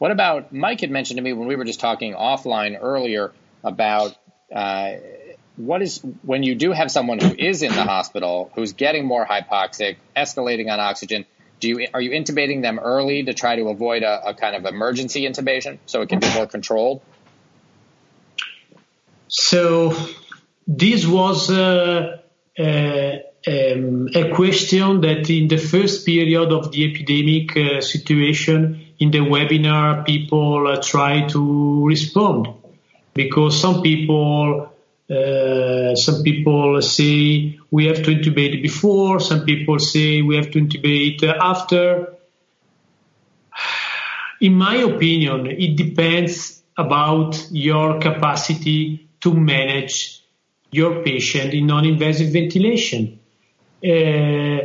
What about, Mike had mentioned to me when we were just talking offline earlier about uh, what is, when you do have someone who is in the hospital, who's getting more hypoxic, escalating on oxygen, Do you, are you intubating them early to try to avoid a, a kind of emergency intubation so it can be more controlled? So this was uh, uh, um, a question that in the first period of the epidemic uh, situation in the webinar, people uh, try to respond, because some people Uh, some people say we have to intubate before, some people say we have to intubate after. In my opinion, it depends about your capacity to manage your patient in non-invasive ventilation. Uh,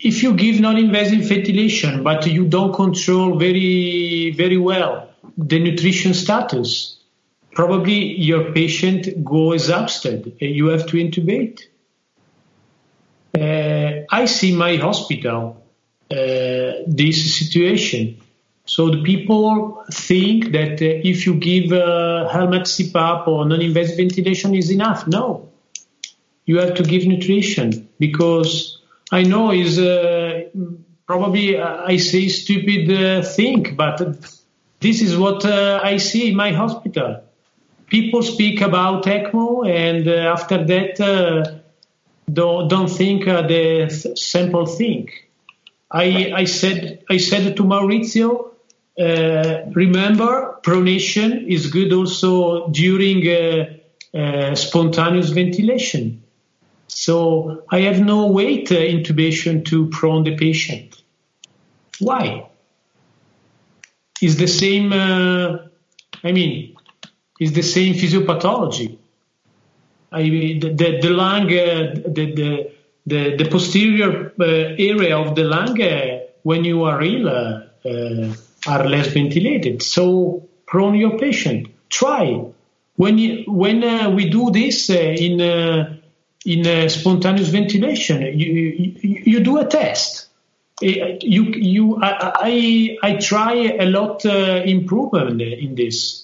if you give non-invasive ventilation, but you don't control very, very well the nutrition status, probably your patient goes exhausted and you have to intubate. Uh, I see my hospital, uh, this situation. So the people think that uh, if you give uh, helmet C PAP or non-invasive ventilation is enough. No, you have to give nutrition, because I know is uh, probably I say stupid uh, thing, but this is what uh, I see in my hospital. People speak about ECMO, and uh, after that, uh, don't, don't think uh, the simple thing. I, right. I said I said to Mauricio, uh, remember, pronation is good also during uh, uh, spontaneous ventilation. So I have no weight uh, intubation to prone the patient. Why? It's the same, uh, I mean... It's the same physiopathology. I mean, the, the, the lung, uh, the, the the the posterior uh, area of the lung, uh, when you are ill, uh, uh, are less ventilated. So prone your patient. Try when you, when uh, we do this uh, in uh, in uh, spontaneous ventilation, you, you you do a test. You you I I, I try a lot uh, improvement in this.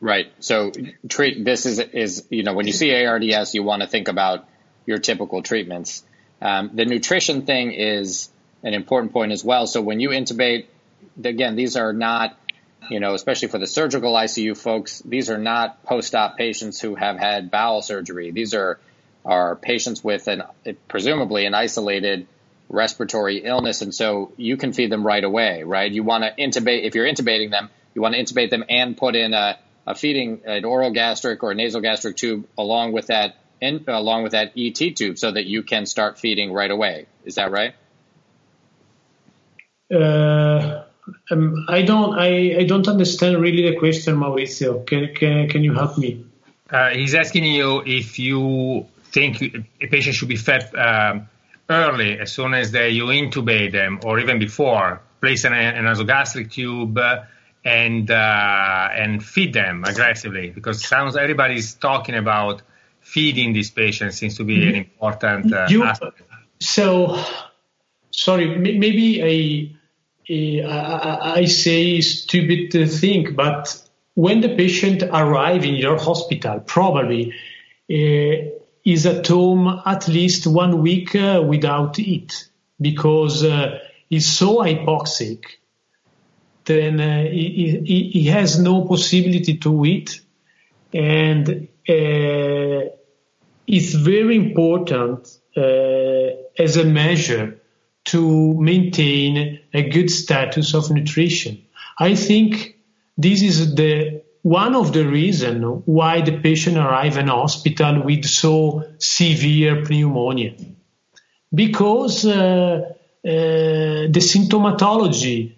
Right. So treat this is, is, you know, when you see A R D S, you want to think about your typical treatments. Um, the nutrition thing is an important point as well. So when you intubate, again, these are not, you know, especially for the surgical I C U folks, these are not post-op patients who have had bowel surgery. These are, are patients with an presumably an isolated respiratory illness. And so you can feed them right away, right? You want to intubate, if you're intubating them, you want to intubate them and put in a Uh, feeding an oral gastric or a nasal gastric tube along with that in, along with that E T tube, so that you can start feeding right away. Is that right? Uh, um, I don't. I, I don't understand really the question, Mauricio. Can can can you help me? Uh, he's asking you if you think a patient should be fed um, early, as soon as they, you intubate them, or even before. Place an, an nasogastric tube. Uh, and uh, and feed them aggressively, because sounds everybody's talking about feeding these patients seems to be an important uh, you, aspect. So, sorry, maybe I uh, I, I say stupid thing, but when the patient arrives in your hospital, probably uh, is at home at least one week uh, without it, because uh, he's so hypoxic, then uh, he, he, he has no possibility to eat. And uh, it's very important uh, as a measure to maintain a good status of nutrition. I think this is the one of the reasons why the patient arrives in hospital with so severe pneumonia, because uh, uh, the symptomatology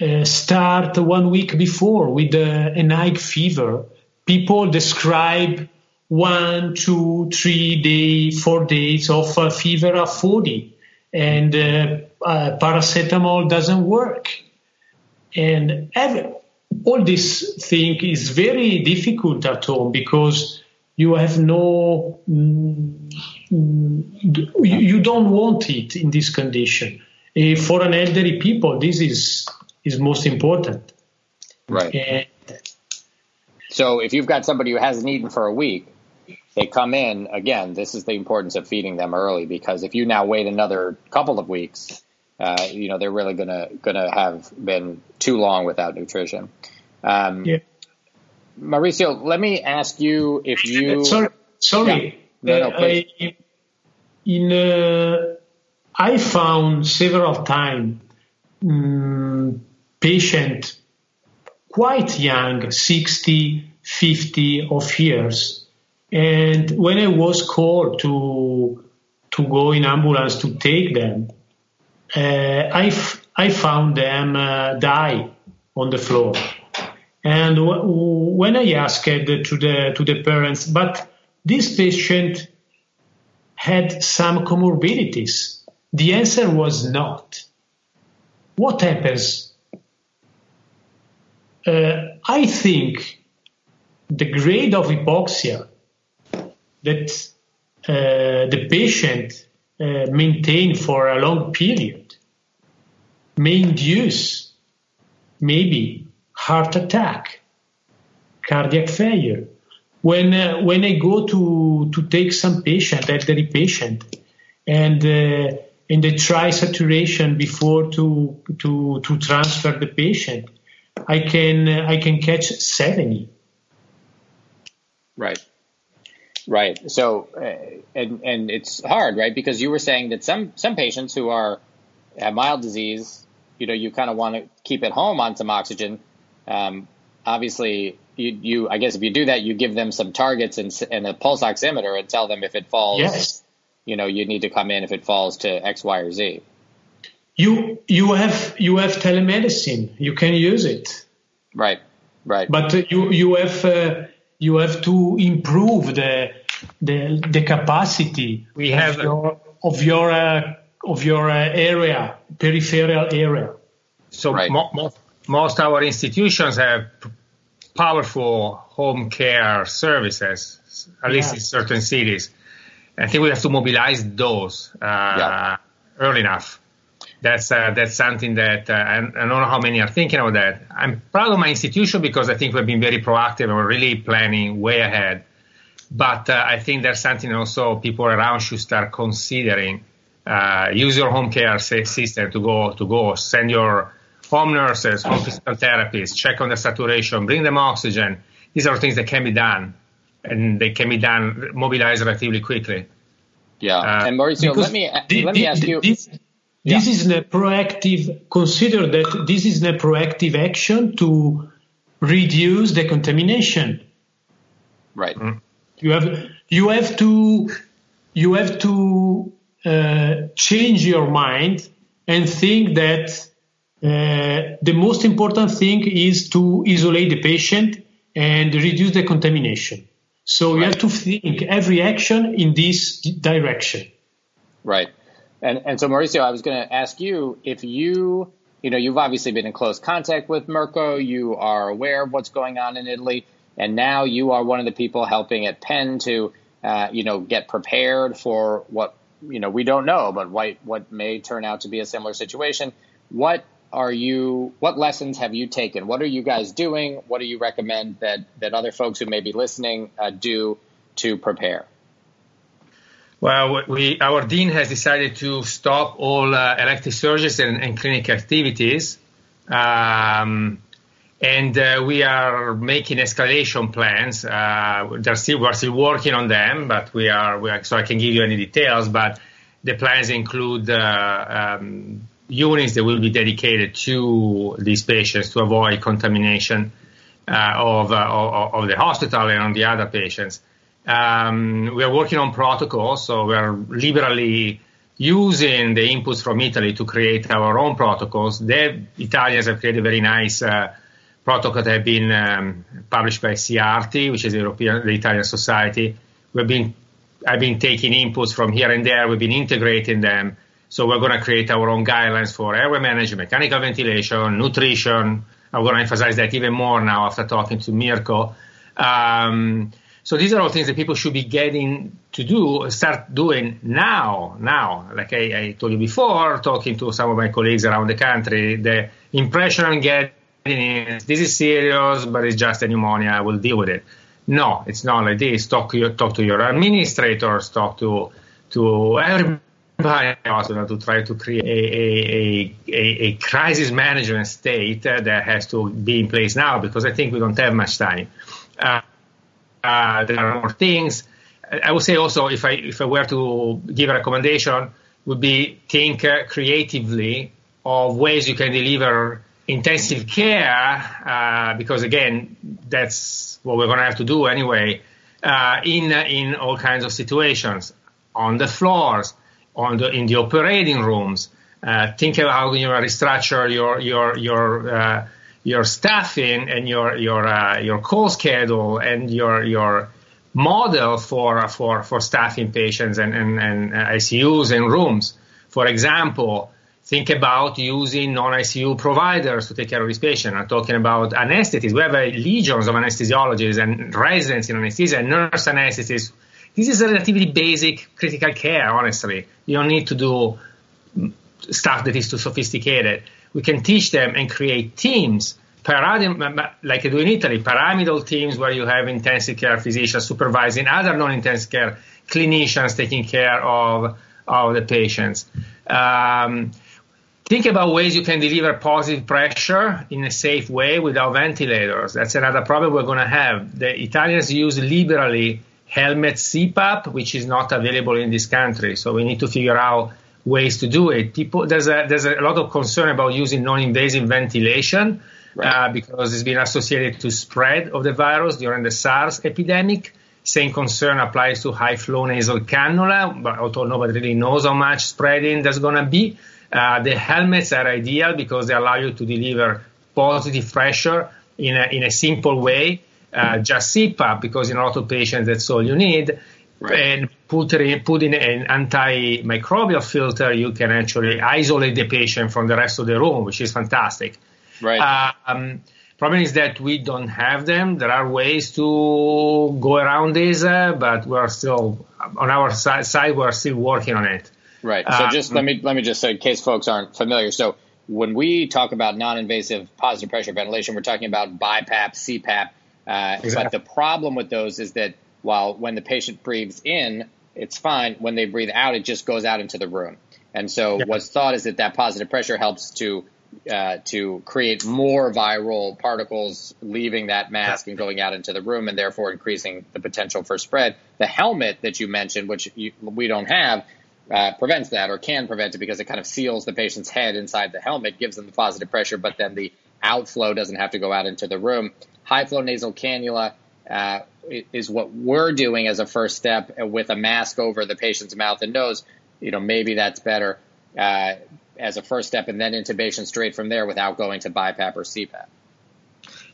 uh, start one week before with uh, an high fever. People describe one, two, three days, four days of uh, fever of forty. And uh, uh, paracetamol doesn't work, and every, all this thing is very difficult at home, because you have no, mm, you, you don't want it in this condition. Uh, for an elderly people, this is is most important. Right. And so, if you've got somebody who hasn't eaten for a week, they come in, again, this is the importance of feeding them early, because if you now wait another couple of weeks, uh, you know, they're really going to going to have been too long without nutrition. Um, yeah. Mauricio, let me ask you if you... Sorry. sorry. Yeah. No, no, please. I, in, uh, I found several times um, patient quite young, sixty, fifty of years. And when I was called to to go in ambulance to take them, uh, I, f- I found them uh, die on the floor. And w- when I asked to the to the parents, but this patient had some comorbidities, the answer was not. What happens? Uh, I think the grade of hypoxia that uh, the patient uh, maintain for a long period may induce maybe heart attack, cardiac failure. When uh, when I go to, to take some patient, elderly patient, and uh, and they try saturation before to to to transfer the patient, I can uh, I can catch seventy. Right. Right. So, uh, and and it's hard, right? Because you were saying that some, some patients who are have mild disease, you know, you kind of want to keep at home on some oxygen. Um, obviously, you, you I guess if you do that, you give them some targets and, and a pulse oximeter and tell them if it falls, yes, you know, you need to come in if it falls to X, Y, or Z. You you have you have telemedicine. You can use it. Right. Right. But uh, you you have. Uh, You have to improve the the, the capacity we have of your of your, uh, of your uh, area, peripheral area. So right. mo- mo- most our institutions have powerful home care services, at yeah. least in certain cities. I think we have to mobilize those uh, yeah. early enough. That's uh, that's something that uh, I don't know how many are thinking about that. I'm proud of my institution because I think we've been very proactive and we're really planning way ahead. But uh, I think there's something also people around should start considering. Uh, use your home care system to go to go. Send your home nurses, home physical therapists, check on the saturation, bring them oxygen. These are things that can be done, and they can be done mobilized relatively quickly. Yeah, uh, and Mauricio, let me the, let me ask the, you. This, This yeah. is a proactive, consider that this is a proactive action to reduce the contamination. Right. Mm. You have, you have to, you have to uh, change your mind and think that uh, the most important thing is to isolate the patient and reduce the contamination. So right. you have to think every action in this direction. Right. And, and so, Mauricio, I was going to ask you if you, you know, you've obviously been in close contact with Mirko. You are aware of what's going on in Italy. And now you are one of the people helping at Penn to, uh, you know, get prepared for what, you know, we don't know, but what, what may turn out to be a similar situation. What are you, what lessons have you taken? What are you guys doing? What do you recommend that, that other folks who may be listening uh, do to prepare? Well, we, our dean has decided to stop all uh, elective surgeries and, and clinic activities. Um, and uh, we are making escalation plans. Uh, they're still, we're still working on them, but we are, we are, so I can't give you any details, but the plans include uh, um, units that will be dedicated to these patients to avoid contamination uh, of, uh, of, of the hospital and on the other patients. Um, we are working on protocols, so we are liberally using the inputs from Italy to create our own protocols. The Italians have created a very nice uh, protocol that have been um, published by C R T, which is the European, the Italian Society. We've been, I've been taking inputs from here and there. We've been integrating them. So we're going to create our own guidelines for airway management, mechanical ventilation, nutrition. I'm going to emphasize that even more now after talking to Mirko. Um, so these are all things that people should be getting to do, start doing now, now. Like I, I told you before, talking to some of my colleagues around the country, the impression I'm getting is this is serious, but it's just a pneumonia. I will deal with it. No, it's not like this. Talk to your, talk to your administrators, talk to to everybody. To try to create a, a, a, a crisis management state that has to be in place now, because I think we don't have much time. Uh, uh, there are more things. I would say also, if I if I were to give a recommendation, would be think creatively of ways you can deliver intensive care, uh, because again, that's what we're going to have to do anyway, uh, in in all kinds of situations, on the floors. On the, in the operating rooms, uh, think about how you restructure your your your uh, your staffing and your your uh, your call schedule and your your model for for, for staffing patients and and, and I C Us and rooms. For example, think about using non I C U providers to take care of these patients. I'm talking about anesthetists. We have uh, legions of anesthesiologists and residents in anesthesia and nurse anesthetists. This is a relatively basic critical care, honestly. You don't need to do stuff that is too sophisticated. We can teach them and create teams, parad- like they do in Italy, pyramidal teams where you have intensive care physicians supervising other non-intensive care clinicians taking care of, of the patients. Um, think about ways you can deliver positive pressure in a safe way without ventilators. That's another problem we're going to have. The Italians use liberally helmet C PAP, which is not available in this country. So we need to figure out ways to do it. People, there's a there's a lot of concern about using non-invasive ventilation, right. uh, because it's been associated to spread of the virus during the SARS epidemic. Same concern applies to high-flow nasal cannula, but although nobody really knows how much spreading there's going to be. Uh, the helmets are ideal because they allow you to deliver positive pressure in a, in a simple way. Uh, just C PAP, because in a lot of patients that's all you need, right. And put, re, put in an antimicrobial filter, you can actually isolate the patient from the rest of the room, which is fantastic. Right. Um, problem is that we don't have them. There are ways to go around this, uh, but we're still on our si- side. We're still working on it. Right. So um, just let me let me just say, in case folks aren't familiar. So when we talk about non-invasive positive pressure ventilation, we're talking about BiPAP, C PAP. Uh, exactly. But the problem with those is that while when the patient breathes in, it's fine. When they breathe out, it just goes out into the room. And so yeah. What's thought is that that positive pressure helps to uh, to create more viral particles leaving that mask and going out into the room and therefore increasing the potential for spread. The helmet that you mentioned, which you, we don't have, uh, prevents that or can prevent it because it kind of seals the patient's head inside the helmet, gives them the positive pressure, but then the outflow doesn't have to go out into the room. High-flow nasal cannula uh, is what we're doing as a first step with a mask over the patient's mouth and nose. You know, maybe that's better uh, as a first step, and then intubation straight from there without going to BiPAP or C PAP.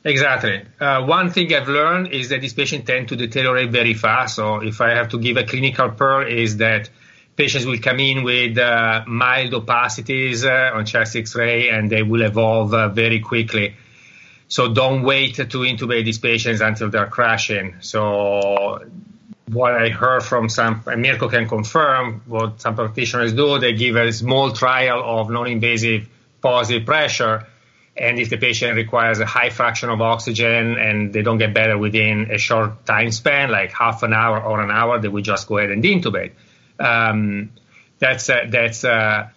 Exactly. Uh, one thing I've learned is that these patients tend to deteriorate very fast. So if I have to give a clinical pearl is that patients will come in with uh, mild opacities uh, on chest X-ray, and they will evolve uh, very quickly. So don't wait to intubate these patients until they're crashing. So what I heard from some, and Mirko can confirm what some practitioners do, they give a small trial of non-invasive positive pressure. And if the patient requires a high fraction of oxygen and they don't get better within a short time span, like half an hour or an hour, they would just go ahead and intubate. Um, that's uh, that's uh,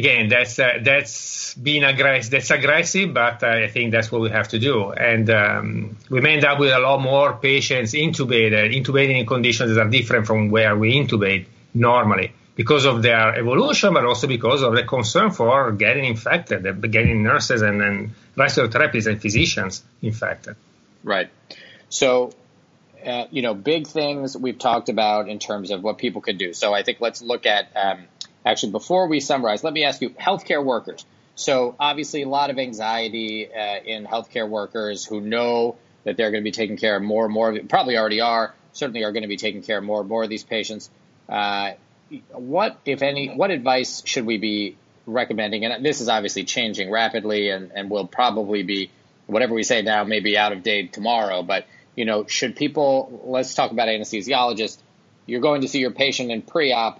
again that's uh, that's being aggressive. That's aggressive, but uh, I think that's what we have to do. And um, we may end up with a lot more patients intubated, intubated in conditions that are different from where we intubate normally, because of their evolution, but also because of the concern for getting infected, getting nurses and, and respiratory therapists and physicians infected. Right. So, uh, you know, big things we've talked about in terms of what people could do. So I think let's look at, um, actually, before we summarize, let me ask you, healthcare workers. So obviously a lot of anxiety uh, in healthcare workers who know that they're going to be taking care of more and more, probably already are, certainly are going to be taking care of more and more of these patients. Uh, What, if any, what advice should we be recommending? And this is obviously changing rapidly and, and will probably be, whatever we say now, may be out of date tomorrow. But, you know, should people, let's talk about anesthesiologists. You're going to see your patient in pre-op.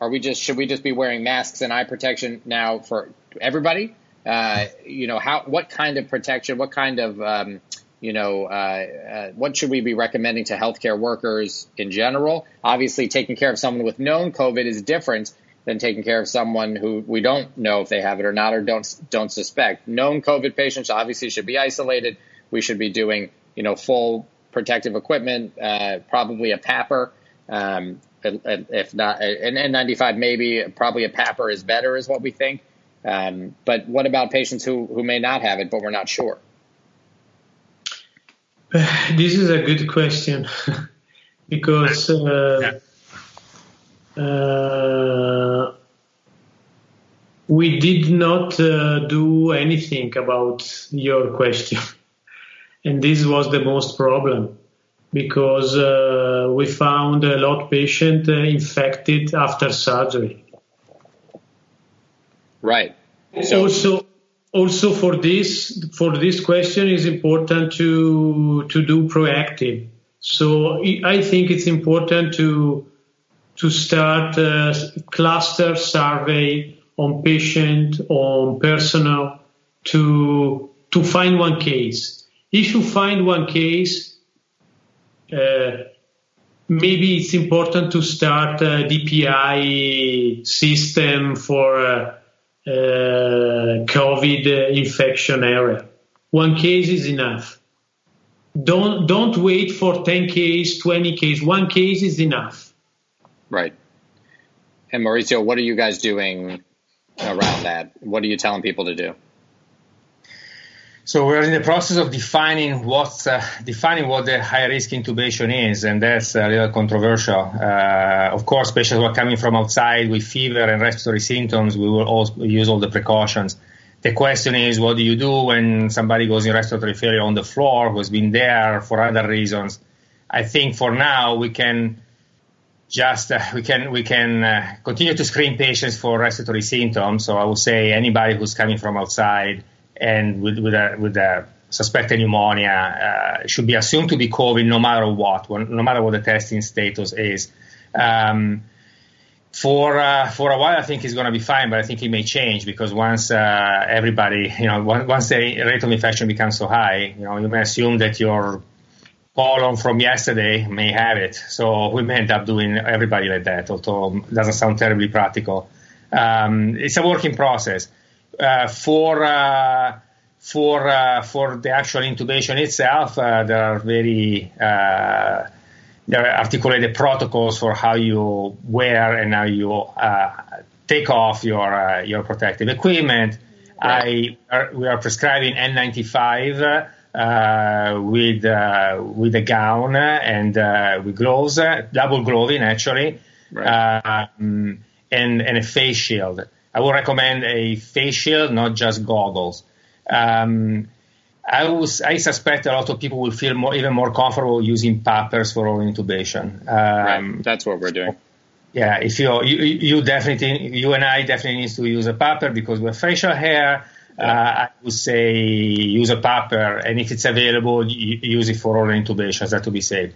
Are we just, should we just be wearing masks and eye protection now for everybody? Uh, you know, how, what kind of protection, what kind of, um, you know, uh, uh, what should we be recommending to healthcare workers in general? Obviously, taking care of someone with known COVID is different than taking care of someone who we don't know if they have it or not, or don't don't suspect. Known COVID patients obviously should be isolated. We should be doing, you know, full protective equipment, uh, probably a P A P R, um, if not an N ninety-five, maybe probably a P A P R is better, is what we think. Um, but what about patients who who may not have it, but we're not sure? This is a good question because uh, yeah. uh, we did not uh, do anything about your question. And this was the most problem because uh, we found a lot of patients uh, infected after surgery. Right. So also, Also for this, for this question is important to, to do proactive. So I think it's important to, to start a cluster survey on patient, on personnel to, to find one case. If you find one case, uh, maybe it's important to start a D P I system for, uh, Uh, COVID uh, infection area. One case is enough. Don't don't wait for ten cases, twenty cases. One case is enough. Right. And Maurizio, what are you guys doing around that? What are you telling people to do? So we're in the process of defining what's uh, defining what the high-risk intubation is, and that's a little controversial. Uh, of course, patients who are coming from outside with fever and respiratory symptoms, we will all use all the precautions. The question is, what do you do when somebody goes in respiratory failure on the floor, who has been there for other reasons? I think for now we can just uh, we can we can uh, continue to screen patients for respiratory symptoms. So I would say anybody who's coming from outside and with, with, a, with a suspected pneumonia, uh, should be assumed to be COVID no matter what, no matter what the testing status is. Um, for uh, for a while, I think it's going to be fine, but I think it may change because once uh, everybody, you know, once, once the rate of infection becomes so high, you know, you may assume that your colon from yesterday may have it. So we may end up doing everybody like that, although it doesn't sound terribly practical. Um, it's a working process. Uh, for uh, for uh, for the actual intubation itself, uh, there are very uh, there are articulated protocols for how you wear and how you uh, take off your uh, your protective equipment. Right. I are, we are prescribing N ninety-five uh, with uh, with a gown and uh, with gloves, uh, double gloving actually, right. uh, um, and and a face shield. I would recommend a face shield, not just goggles. Um, I, was, I suspect a lot of people will feel more, even more comfortable using P A P Rs for oral intubation. Um, right. That's what we're doing. Yeah, if you you, you definitely you and I definitely need to use a P A P R because we have facial hair. Yeah. Uh, I would say use a P A P R, and if it's available, use it for oral intubations. That to be said.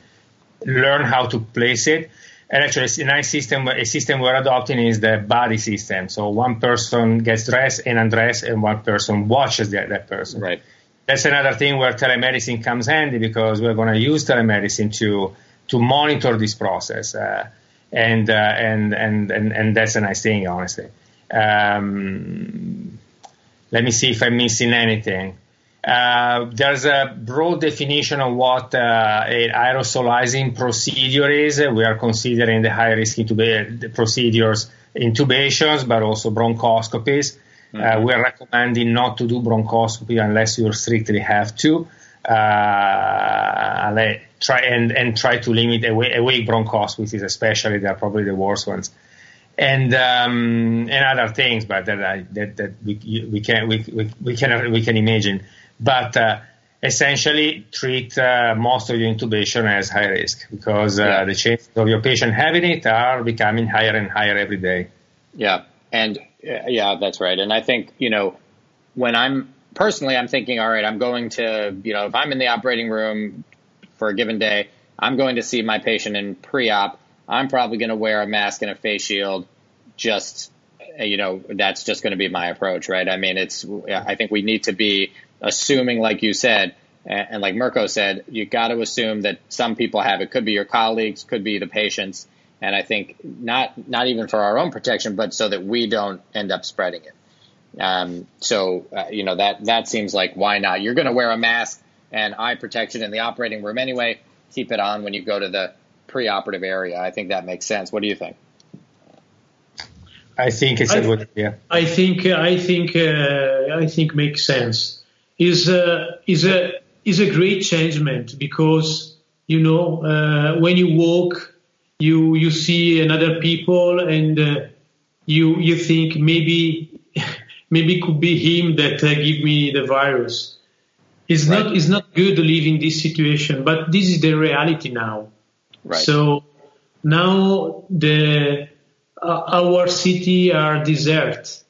Learn how to place it. And actually, a nice system, a system we're adopting is the buddy system. So one person gets dressed and undressed, and one person watches the, that person. Right. That's another thing where telemedicine comes handy, because we're going to use telemedicine to to monitor this process, uh, and, uh, and and and and that's a nice thing, honestly. Um, let me see if I'm missing anything. Uh, there's a broad definition of what uh, an aerosolizing procedure is. We are considering the high-risk intuba- procedures, intubations, but also bronchoscopies. Mm-hmm. Uh, we are recommending not to do bronchoscopy unless you strictly have to. Uh, try and, and try to limit awake, awake bronchoscopies, especially. They are probably the worst ones. And um, and other things, but that I, that, that we we can we we, we can we can imagine. But uh, essentially, treat uh, most of your intubation as high risk, because uh, yeah. the chances of your patient having it are becoming higher and higher every day. Yeah, and uh, yeah, that's right. And I think, you know, when I'm personally, I'm thinking, all right, I'm going to, you know, if I'm in the operating room for a given day, I'm going to see my patient in pre-op. I'm probably going to wear a mask and a face shield. Just, you know, that's just going to be my approach, right? I mean, it's, I think we need to be assuming, like you said, and like Mirko said, you got to assume that some people have it. Could be your colleagues, could be the patients. And I think not, not even for our own protection, but so that we don't end up spreading it. Um, so, uh, you know, that, that seems like, why not? You're going to wear a mask and eye protection in the operating room anyway. Keep it on when you go to the preoperative area. I think that makes sense. What do you think? I think it's a good idea. I think I think uh, I think makes sense. Is uh, is a is a great changement, because you know uh, when you walk, you you see another people, and uh, you you think maybe maybe could be him that uh, give me the virus. It's right. not it's not good living this situation, but this is the reality now. Right. So now the uh, our city are desert.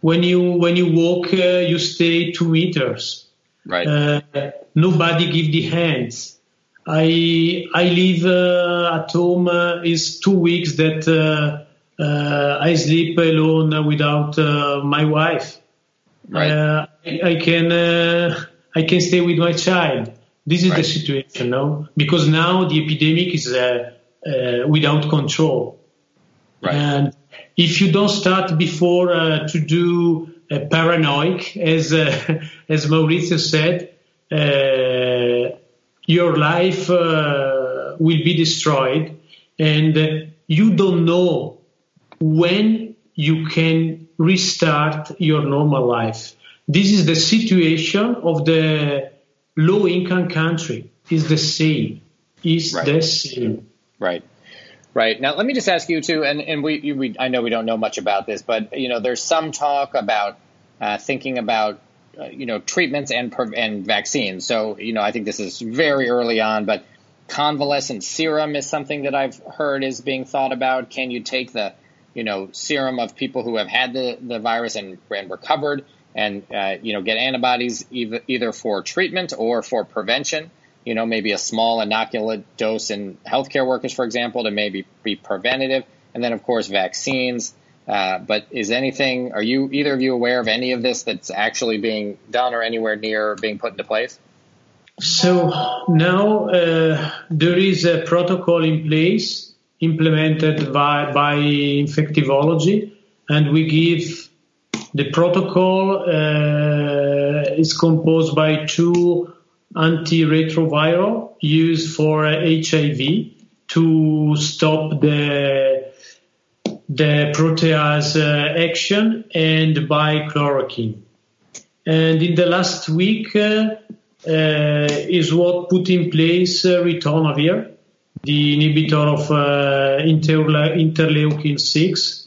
When you when you walk, uh, you stay two meters. Right. Uh, nobody give the hands. I I live uh, at home. Uh, is two weeks that uh, uh, I sleep alone without uh, my wife. Right. Uh, I, I can uh, I can stay with my child. This is right. the situation, no? Because now the epidemic is uh, uh, without control. Right. And if you don't start before uh, to do uh, paranoid, as uh, as Mauricio said, uh, your life uh, will be destroyed, and uh, you don't know when you can restart your normal life. This is the situation of the low-income country. Is the same. Is right. the same. Right. Right. Now, let me just ask you too, and, and we, we, I know we don't know much about this, but, you know, there's some talk about uh, thinking about, uh, you know, treatments and and vaccines. So, you know, I think this is very early on, but convalescent serum is something that I've heard is being thought about. Can you take the, you know, serum of people who have had the, the virus and, and recovered, and, uh, you know, get antibodies either, either for treatment or for prevention, you know, maybe a small inoculant dose in healthcare workers, for example, to maybe be preventative. And then, of course, vaccines. Uh, but is anything, are you, either of you aware of any of this that's actually being done or anywhere near being put into place? So now uh, there is a protocol in place implemented by, by infectivology, and we give the protocol uh, is composed by two antiretroviral used for H I V to stop the the protease uh, action, and by chloroquine. And in the last week uh, uh, is what put in place uh, ritonavir, the inhibitor of uh, interle- interleukin six.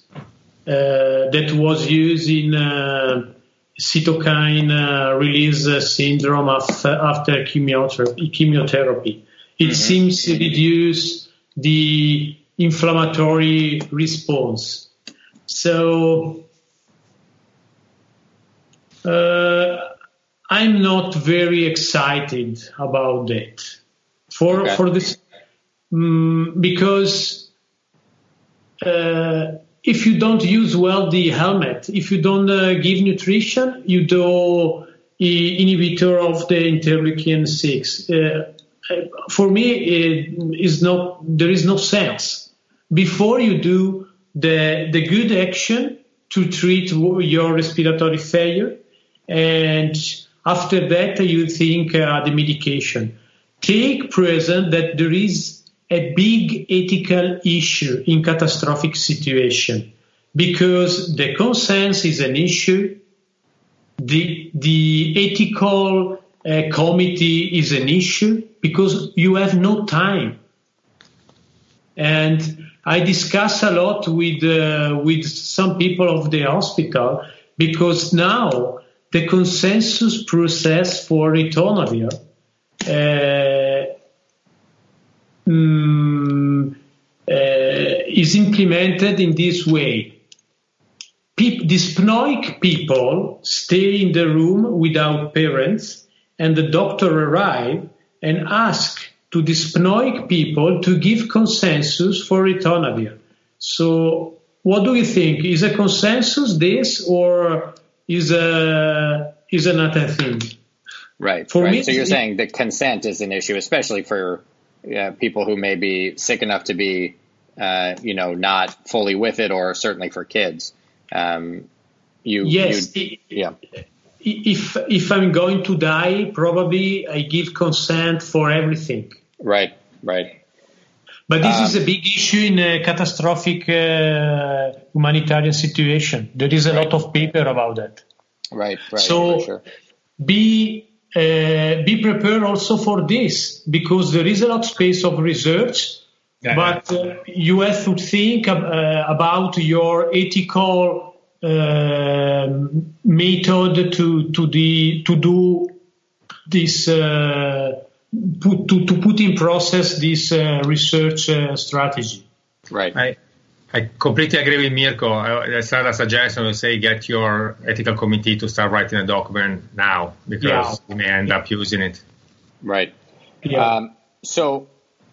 Uh, that was used in uh, cytokine uh, release uh, syndrome after, after chemotherapy. chemotherapy. It mm-hmm. seems to reduce the inflammatory response. So uh, I'm not very excited about that. For, okay. for this, um, because uh, if you don't use well the helmet, if you don't uh, give nutrition, you do inhibitor of the interleukin six. Uh, for me, it is not, there is no sense. Before you do the the good action to treat your respiratory failure, and after that you think uh, the medication. Take present that there is a big ethical issue in catastrophic situation, because the consent is an issue, the the ethical uh, committee is an issue, because you have no time. And I discuss a lot with uh, with some people of the hospital, because now the consensus process for ritonavir uh, um, uh, is implemented in this way. Pe- dyspnoic people stay in the room without parents, and the doctor arrive and ask to dyspnoic people to give consensus for ritonavir. So what do you think? Is a consensus this, or is a is another thing? Right. For right. Me, so you're it, saying that consent is an issue, especially for uh, people who may be sick enough to be, uh, you know, not fully with it, or certainly for kids. Um, you, yes. You, yeah. If if I'm going to die, probably I give consent for everything. Right, right. But this um, is a big issue in a catastrophic uh, humanitarian situation. There is a right. lot of paper about that. Right, right. So sure. be uh, be prepared also for this, because there is a lot of space of research, yeah, but uh, you have to think ab- uh, about your ethical Uh, method to to the to do this uh, put, to to put in process this uh, research uh, strategy. Right. I I completely agree with Mirko. I, I saw a suggestion to say get your ethical committee to start writing a document now, because yeah. you may end up using it. Right. Yeah. Um, so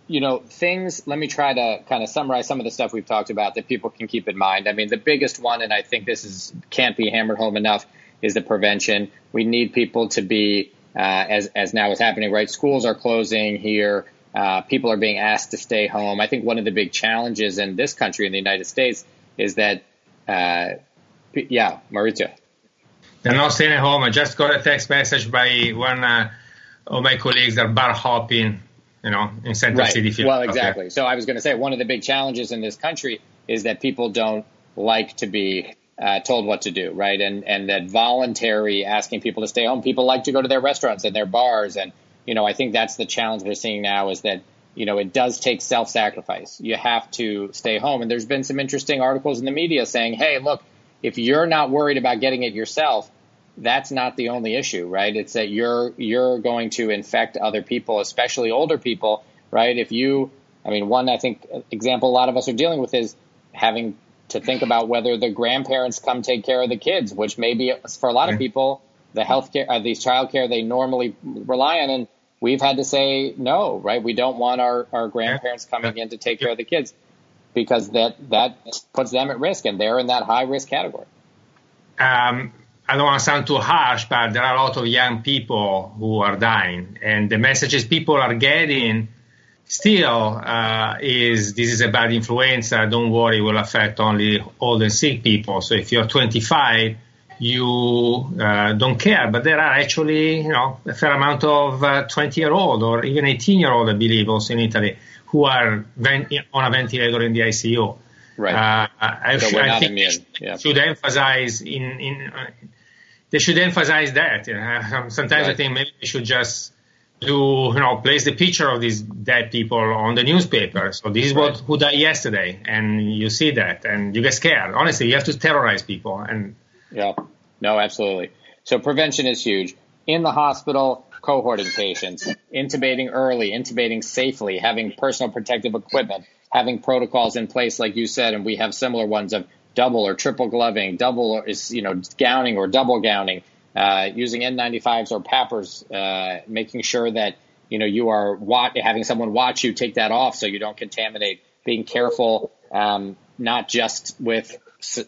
you know, things, let me try to kind of summarize some of the stuff we've talked about that people can keep in mind. I mean, the biggest one, and I think this is can't be hammered home enough, is the prevention. We need people to be, uh, as, as now is happening, right? Schools are closing here. Uh, people are being asked to stay home. I think one of the big challenges in this country, in the United States, is that, uh, yeah, Mauricio. They're not staying at home. I just got a text message by one uh, of my colleagues that are bar hopping. You know, in Central right. City. Well, exactly. Okay. So I was going to say one of the big challenges in this country is that people don't like to be uh, told what to do, right? And and that voluntary asking people to stay home, people like to go to their restaurants and their bars. And, you know, I think that's the challenge we're seeing now, is that, you know, it does take self-sacrifice. You have to stay home. And there's been some interesting articles in the media saying, hey, look, if you're not worried about getting it yourself, that's not the only issue, right? It's that you're you're going to infect other people, especially older people, right? If you, I mean, one, I think, example a lot of us are dealing with is having to think about whether the grandparents come take care of the kids, which maybe for a lot of people, the healthcare, uh, the childcare they normally rely on, and we've had to say no, right? We don't want our, our grandparents coming in to take care of the kids, because that, that puts them at risk, and they're in that high-risk category. Um. I don't want to sound too harsh, but there are a lot of young people who are dying. And the messages people are getting still uh, is, this is a bad influenza. Don't worry, it will affect only old and sick people. So if you're twenty-five, you uh, don't care. But there are actually, you know, a fair amount of twenty-year-old uh, or even eighteen-year-old, I believe, also in Italy, who are vent- on a ventilator in the I C U. Right. Uh, I, so sh- I think they should, yeah. should emphasize in, in uh, they should emphasize that. You know? Sometimes right. I think maybe we should just do, you know, place the picture of these dead people on the newspaper. So this is right. what who died yesterday, and you see that, and you get scared. Honestly, you have to terrorize people. And yeah, no, absolutely. So prevention is huge. In the hospital, cohorting patients, intubating early, intubating safely, having personal protective equipment, having protocols in place, like you said, and we have similar ones of double or triple gloving, double or is you know gowning or double gowning, uh, using N ninety-fives or P A P Rs, uh, making sure that you know you are wat- having someone watch you take that off so you don't contaminate. Being careful, um, not just with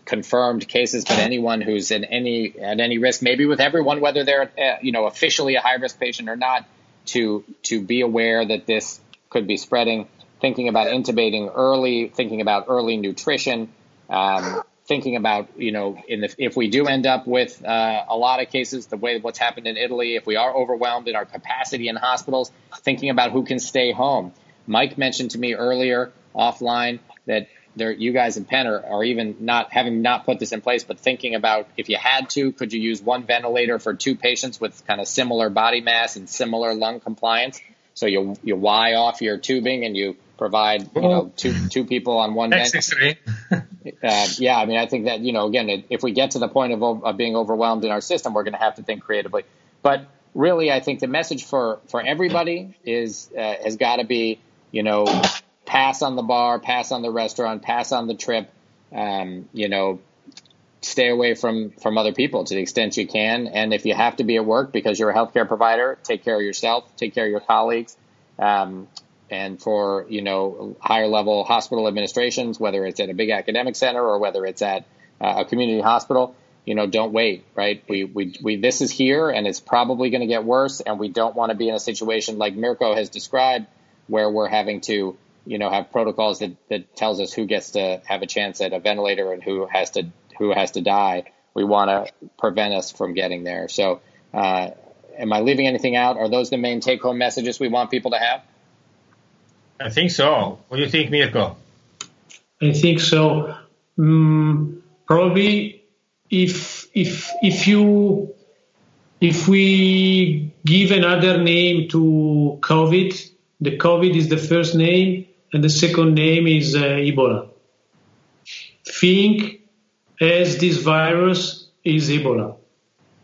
confirmed cases, but anyone who's in any at any risk, maybe with everyone, whether they're uh, you know officially a high risk patient or not, to to be aware that this could be spreading. Thinking about intubating early, thinking about early nutrition, um, thinking about you know in the, if we do end up with uh, a lot of cases, the way what's happened in Italy, if we are overwhelmed in our capacity in hospitals, thinking about who can stay home. Mike mentioned to me earlier offline that. There, you guys in Penn are, are even not having not put this in place, but thinking about if you had to, could you use one ventilator for two patients with kind of similar body mass and similar lung compliance? So you you Y off your tubing and you provide you know two two people on one ventilator. uh, yeah, I mean, I think that you know again, if we get to the point of, of being overwhelmed in our system, we're going to have to think creatively. But really, I think the message for for everybody is uh, has got to be you know. pass on the bar, pass on the restaurant, pass on the trip, um, you know, stay away from, from other people to the extent you can. And if you have to be at work because you're a healthcare provider, take care of yourself, take care of your colleagues. Um, and for, you know, higher level hospital administrations, whether it's at a big academic center or whether it's at uh, a community hospital, you know, don't wait, right? We, we, we, this is here and it's probably going to get worse. And we don't want to be in a situation like Mirko has described where we're having to you know, have protocols that, that tells us who gets to have a chance at a ventilator and who has to who has to die. We want to prevent us from getting there. So uh, am I leaving anything out? Are those the main take-home messages we want people to have? I think so. What do you think, Mirko? I think so. Um, probably if if if you if we give another name to COVID, the COVID is the first name. And the second name is uh, Ebola. Think as this virus is Ebola.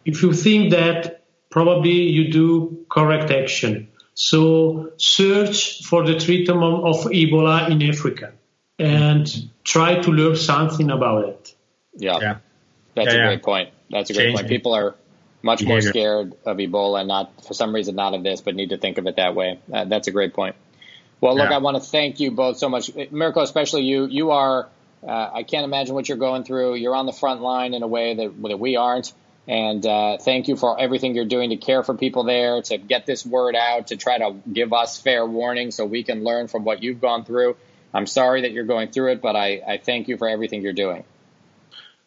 If you think that, probably you do correct action. So search for the treatment of Ebola in Africa and try to learn something about it. Yeah, yeah. that's yeah, a yeah. great point. That's a great Change point. Me. People are much Behavior. more scared of Ebola, and not for some reason not of this, but need to think of it that way. Uh, that's a great point. Well, look, yeah. I want to thank you both so much. Mirko, especially you, you are, uh, I can't imagine what you're going through. You're on the front line in a way that, that we aren't. And uh, thank you for everything you're doing to care for people there, to get this word out, to try to give us fair warning so we can learn from what you've gone through. I'm sorry that you're going through it, but I, I thank you for everything you're doing.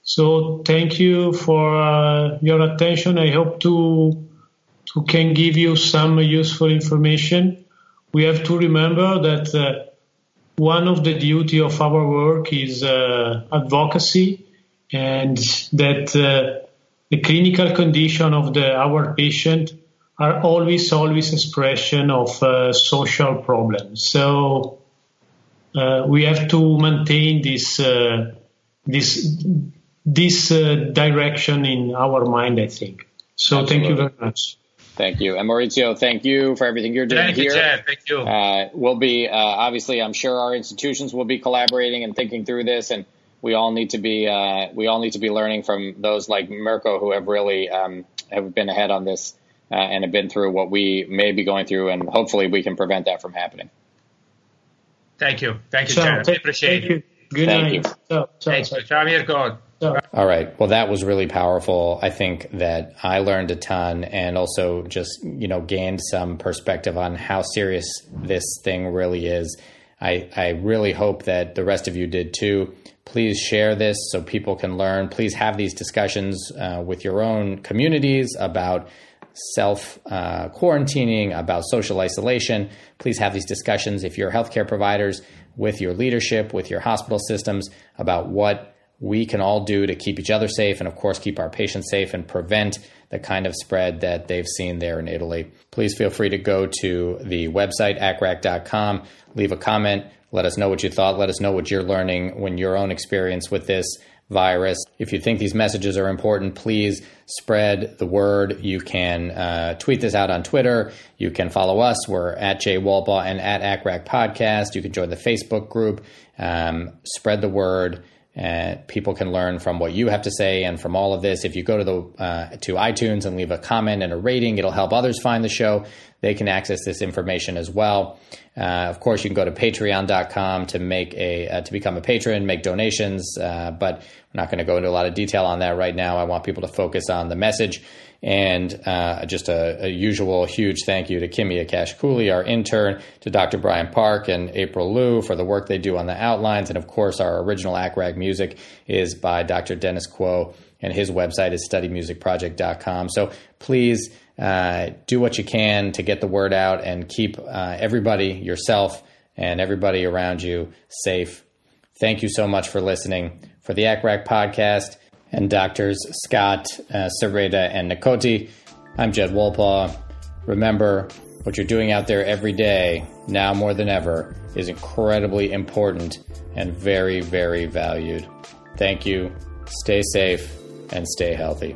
So thank you for uh, your attention. I hope to, to can give you some useful information. We have to remember that uh, one of the duty of our work is uh, advocacy, and that uh, the clinical condition of the, our patient are always, always expression of uh, social problems. So uh, we have to maintain this uh, this this uh, direction in our mind, I think. So Absolutely. Thank you very much. Thank you. And Maurizio, thank you for everything you're doing thank you, here. Chad. Thank you. Uh, we'll be, uh, obviously, I'm sure our institutions will be collaborating and thinking through this. And we all need to be, uh, we all need to be learning from those like Mirko who have really um, have been ahead on this uh, and have been through what we may be going through. And hopefully we can prevent that from happening. Thank you. Thank you, so, Chad. I appreciate it. Good thank night. You. So, so, Thanks. So. Ciao, Mirko. All right. Well, that was really powerful. I think that I learned a ton and also just, you know, gained some perspective on how serious this thing really is. I, I really hope that the rest of you did too. Please share this so people can learn. Please have these discussions uh, with your own communities about self uh, quarantining, about social isolation. Please have these discussions if you're healthcare providers, with your leadership, with your hospital systems about what we can all do to keep each other safe and, of course, keep our patients safe and prevent the kind of spread that they've seen there in Italy. Please feel free to go to the website, A C R A C dot com, leave a comment, let us know what you thought, let us know what you're learning when your own experience with this virus. If you think these messages are important, please spread the word. You can uh, tweet this out on Twitter. You can follow us. We're at Jed Wolpaw and at A C R A C Podcast. You can join the Facebook group. Um, spread the word. And uh, people can learn from what you have to say and from all of this. If you go to the uh, to iTunes and leave a comment and a rating, it'll help others find the show. they can access this information as well. Uh, of course, you can go to patreon dot com to make a uh, to become a patron, make donations, uh, but we're not going to go into a lot of detail on that right now. I want people to focus on the message. And uh, just a, a usual huge thank you to Kimia Cash-Cooley, our intern, to Doctor Brian Park and April Liu for the work they do on the outlines. And, of course, our original A C R A C music is by Doctor Dennis Kuo, and his website is study music project dot com. So please uh, do what you can to get the word out and keep uh, everybody, yourself, and everybody around you safe. Thank you so much for listening. For the A C R A C podcast and Doctors Scott, uh, Cereda, and Nacoti, I'm Jed Wolpaw. Remember, what you're doing out there every day, now more than ever, is incredibly important and very, very valued. Thank you. Stay safe and stay healthy.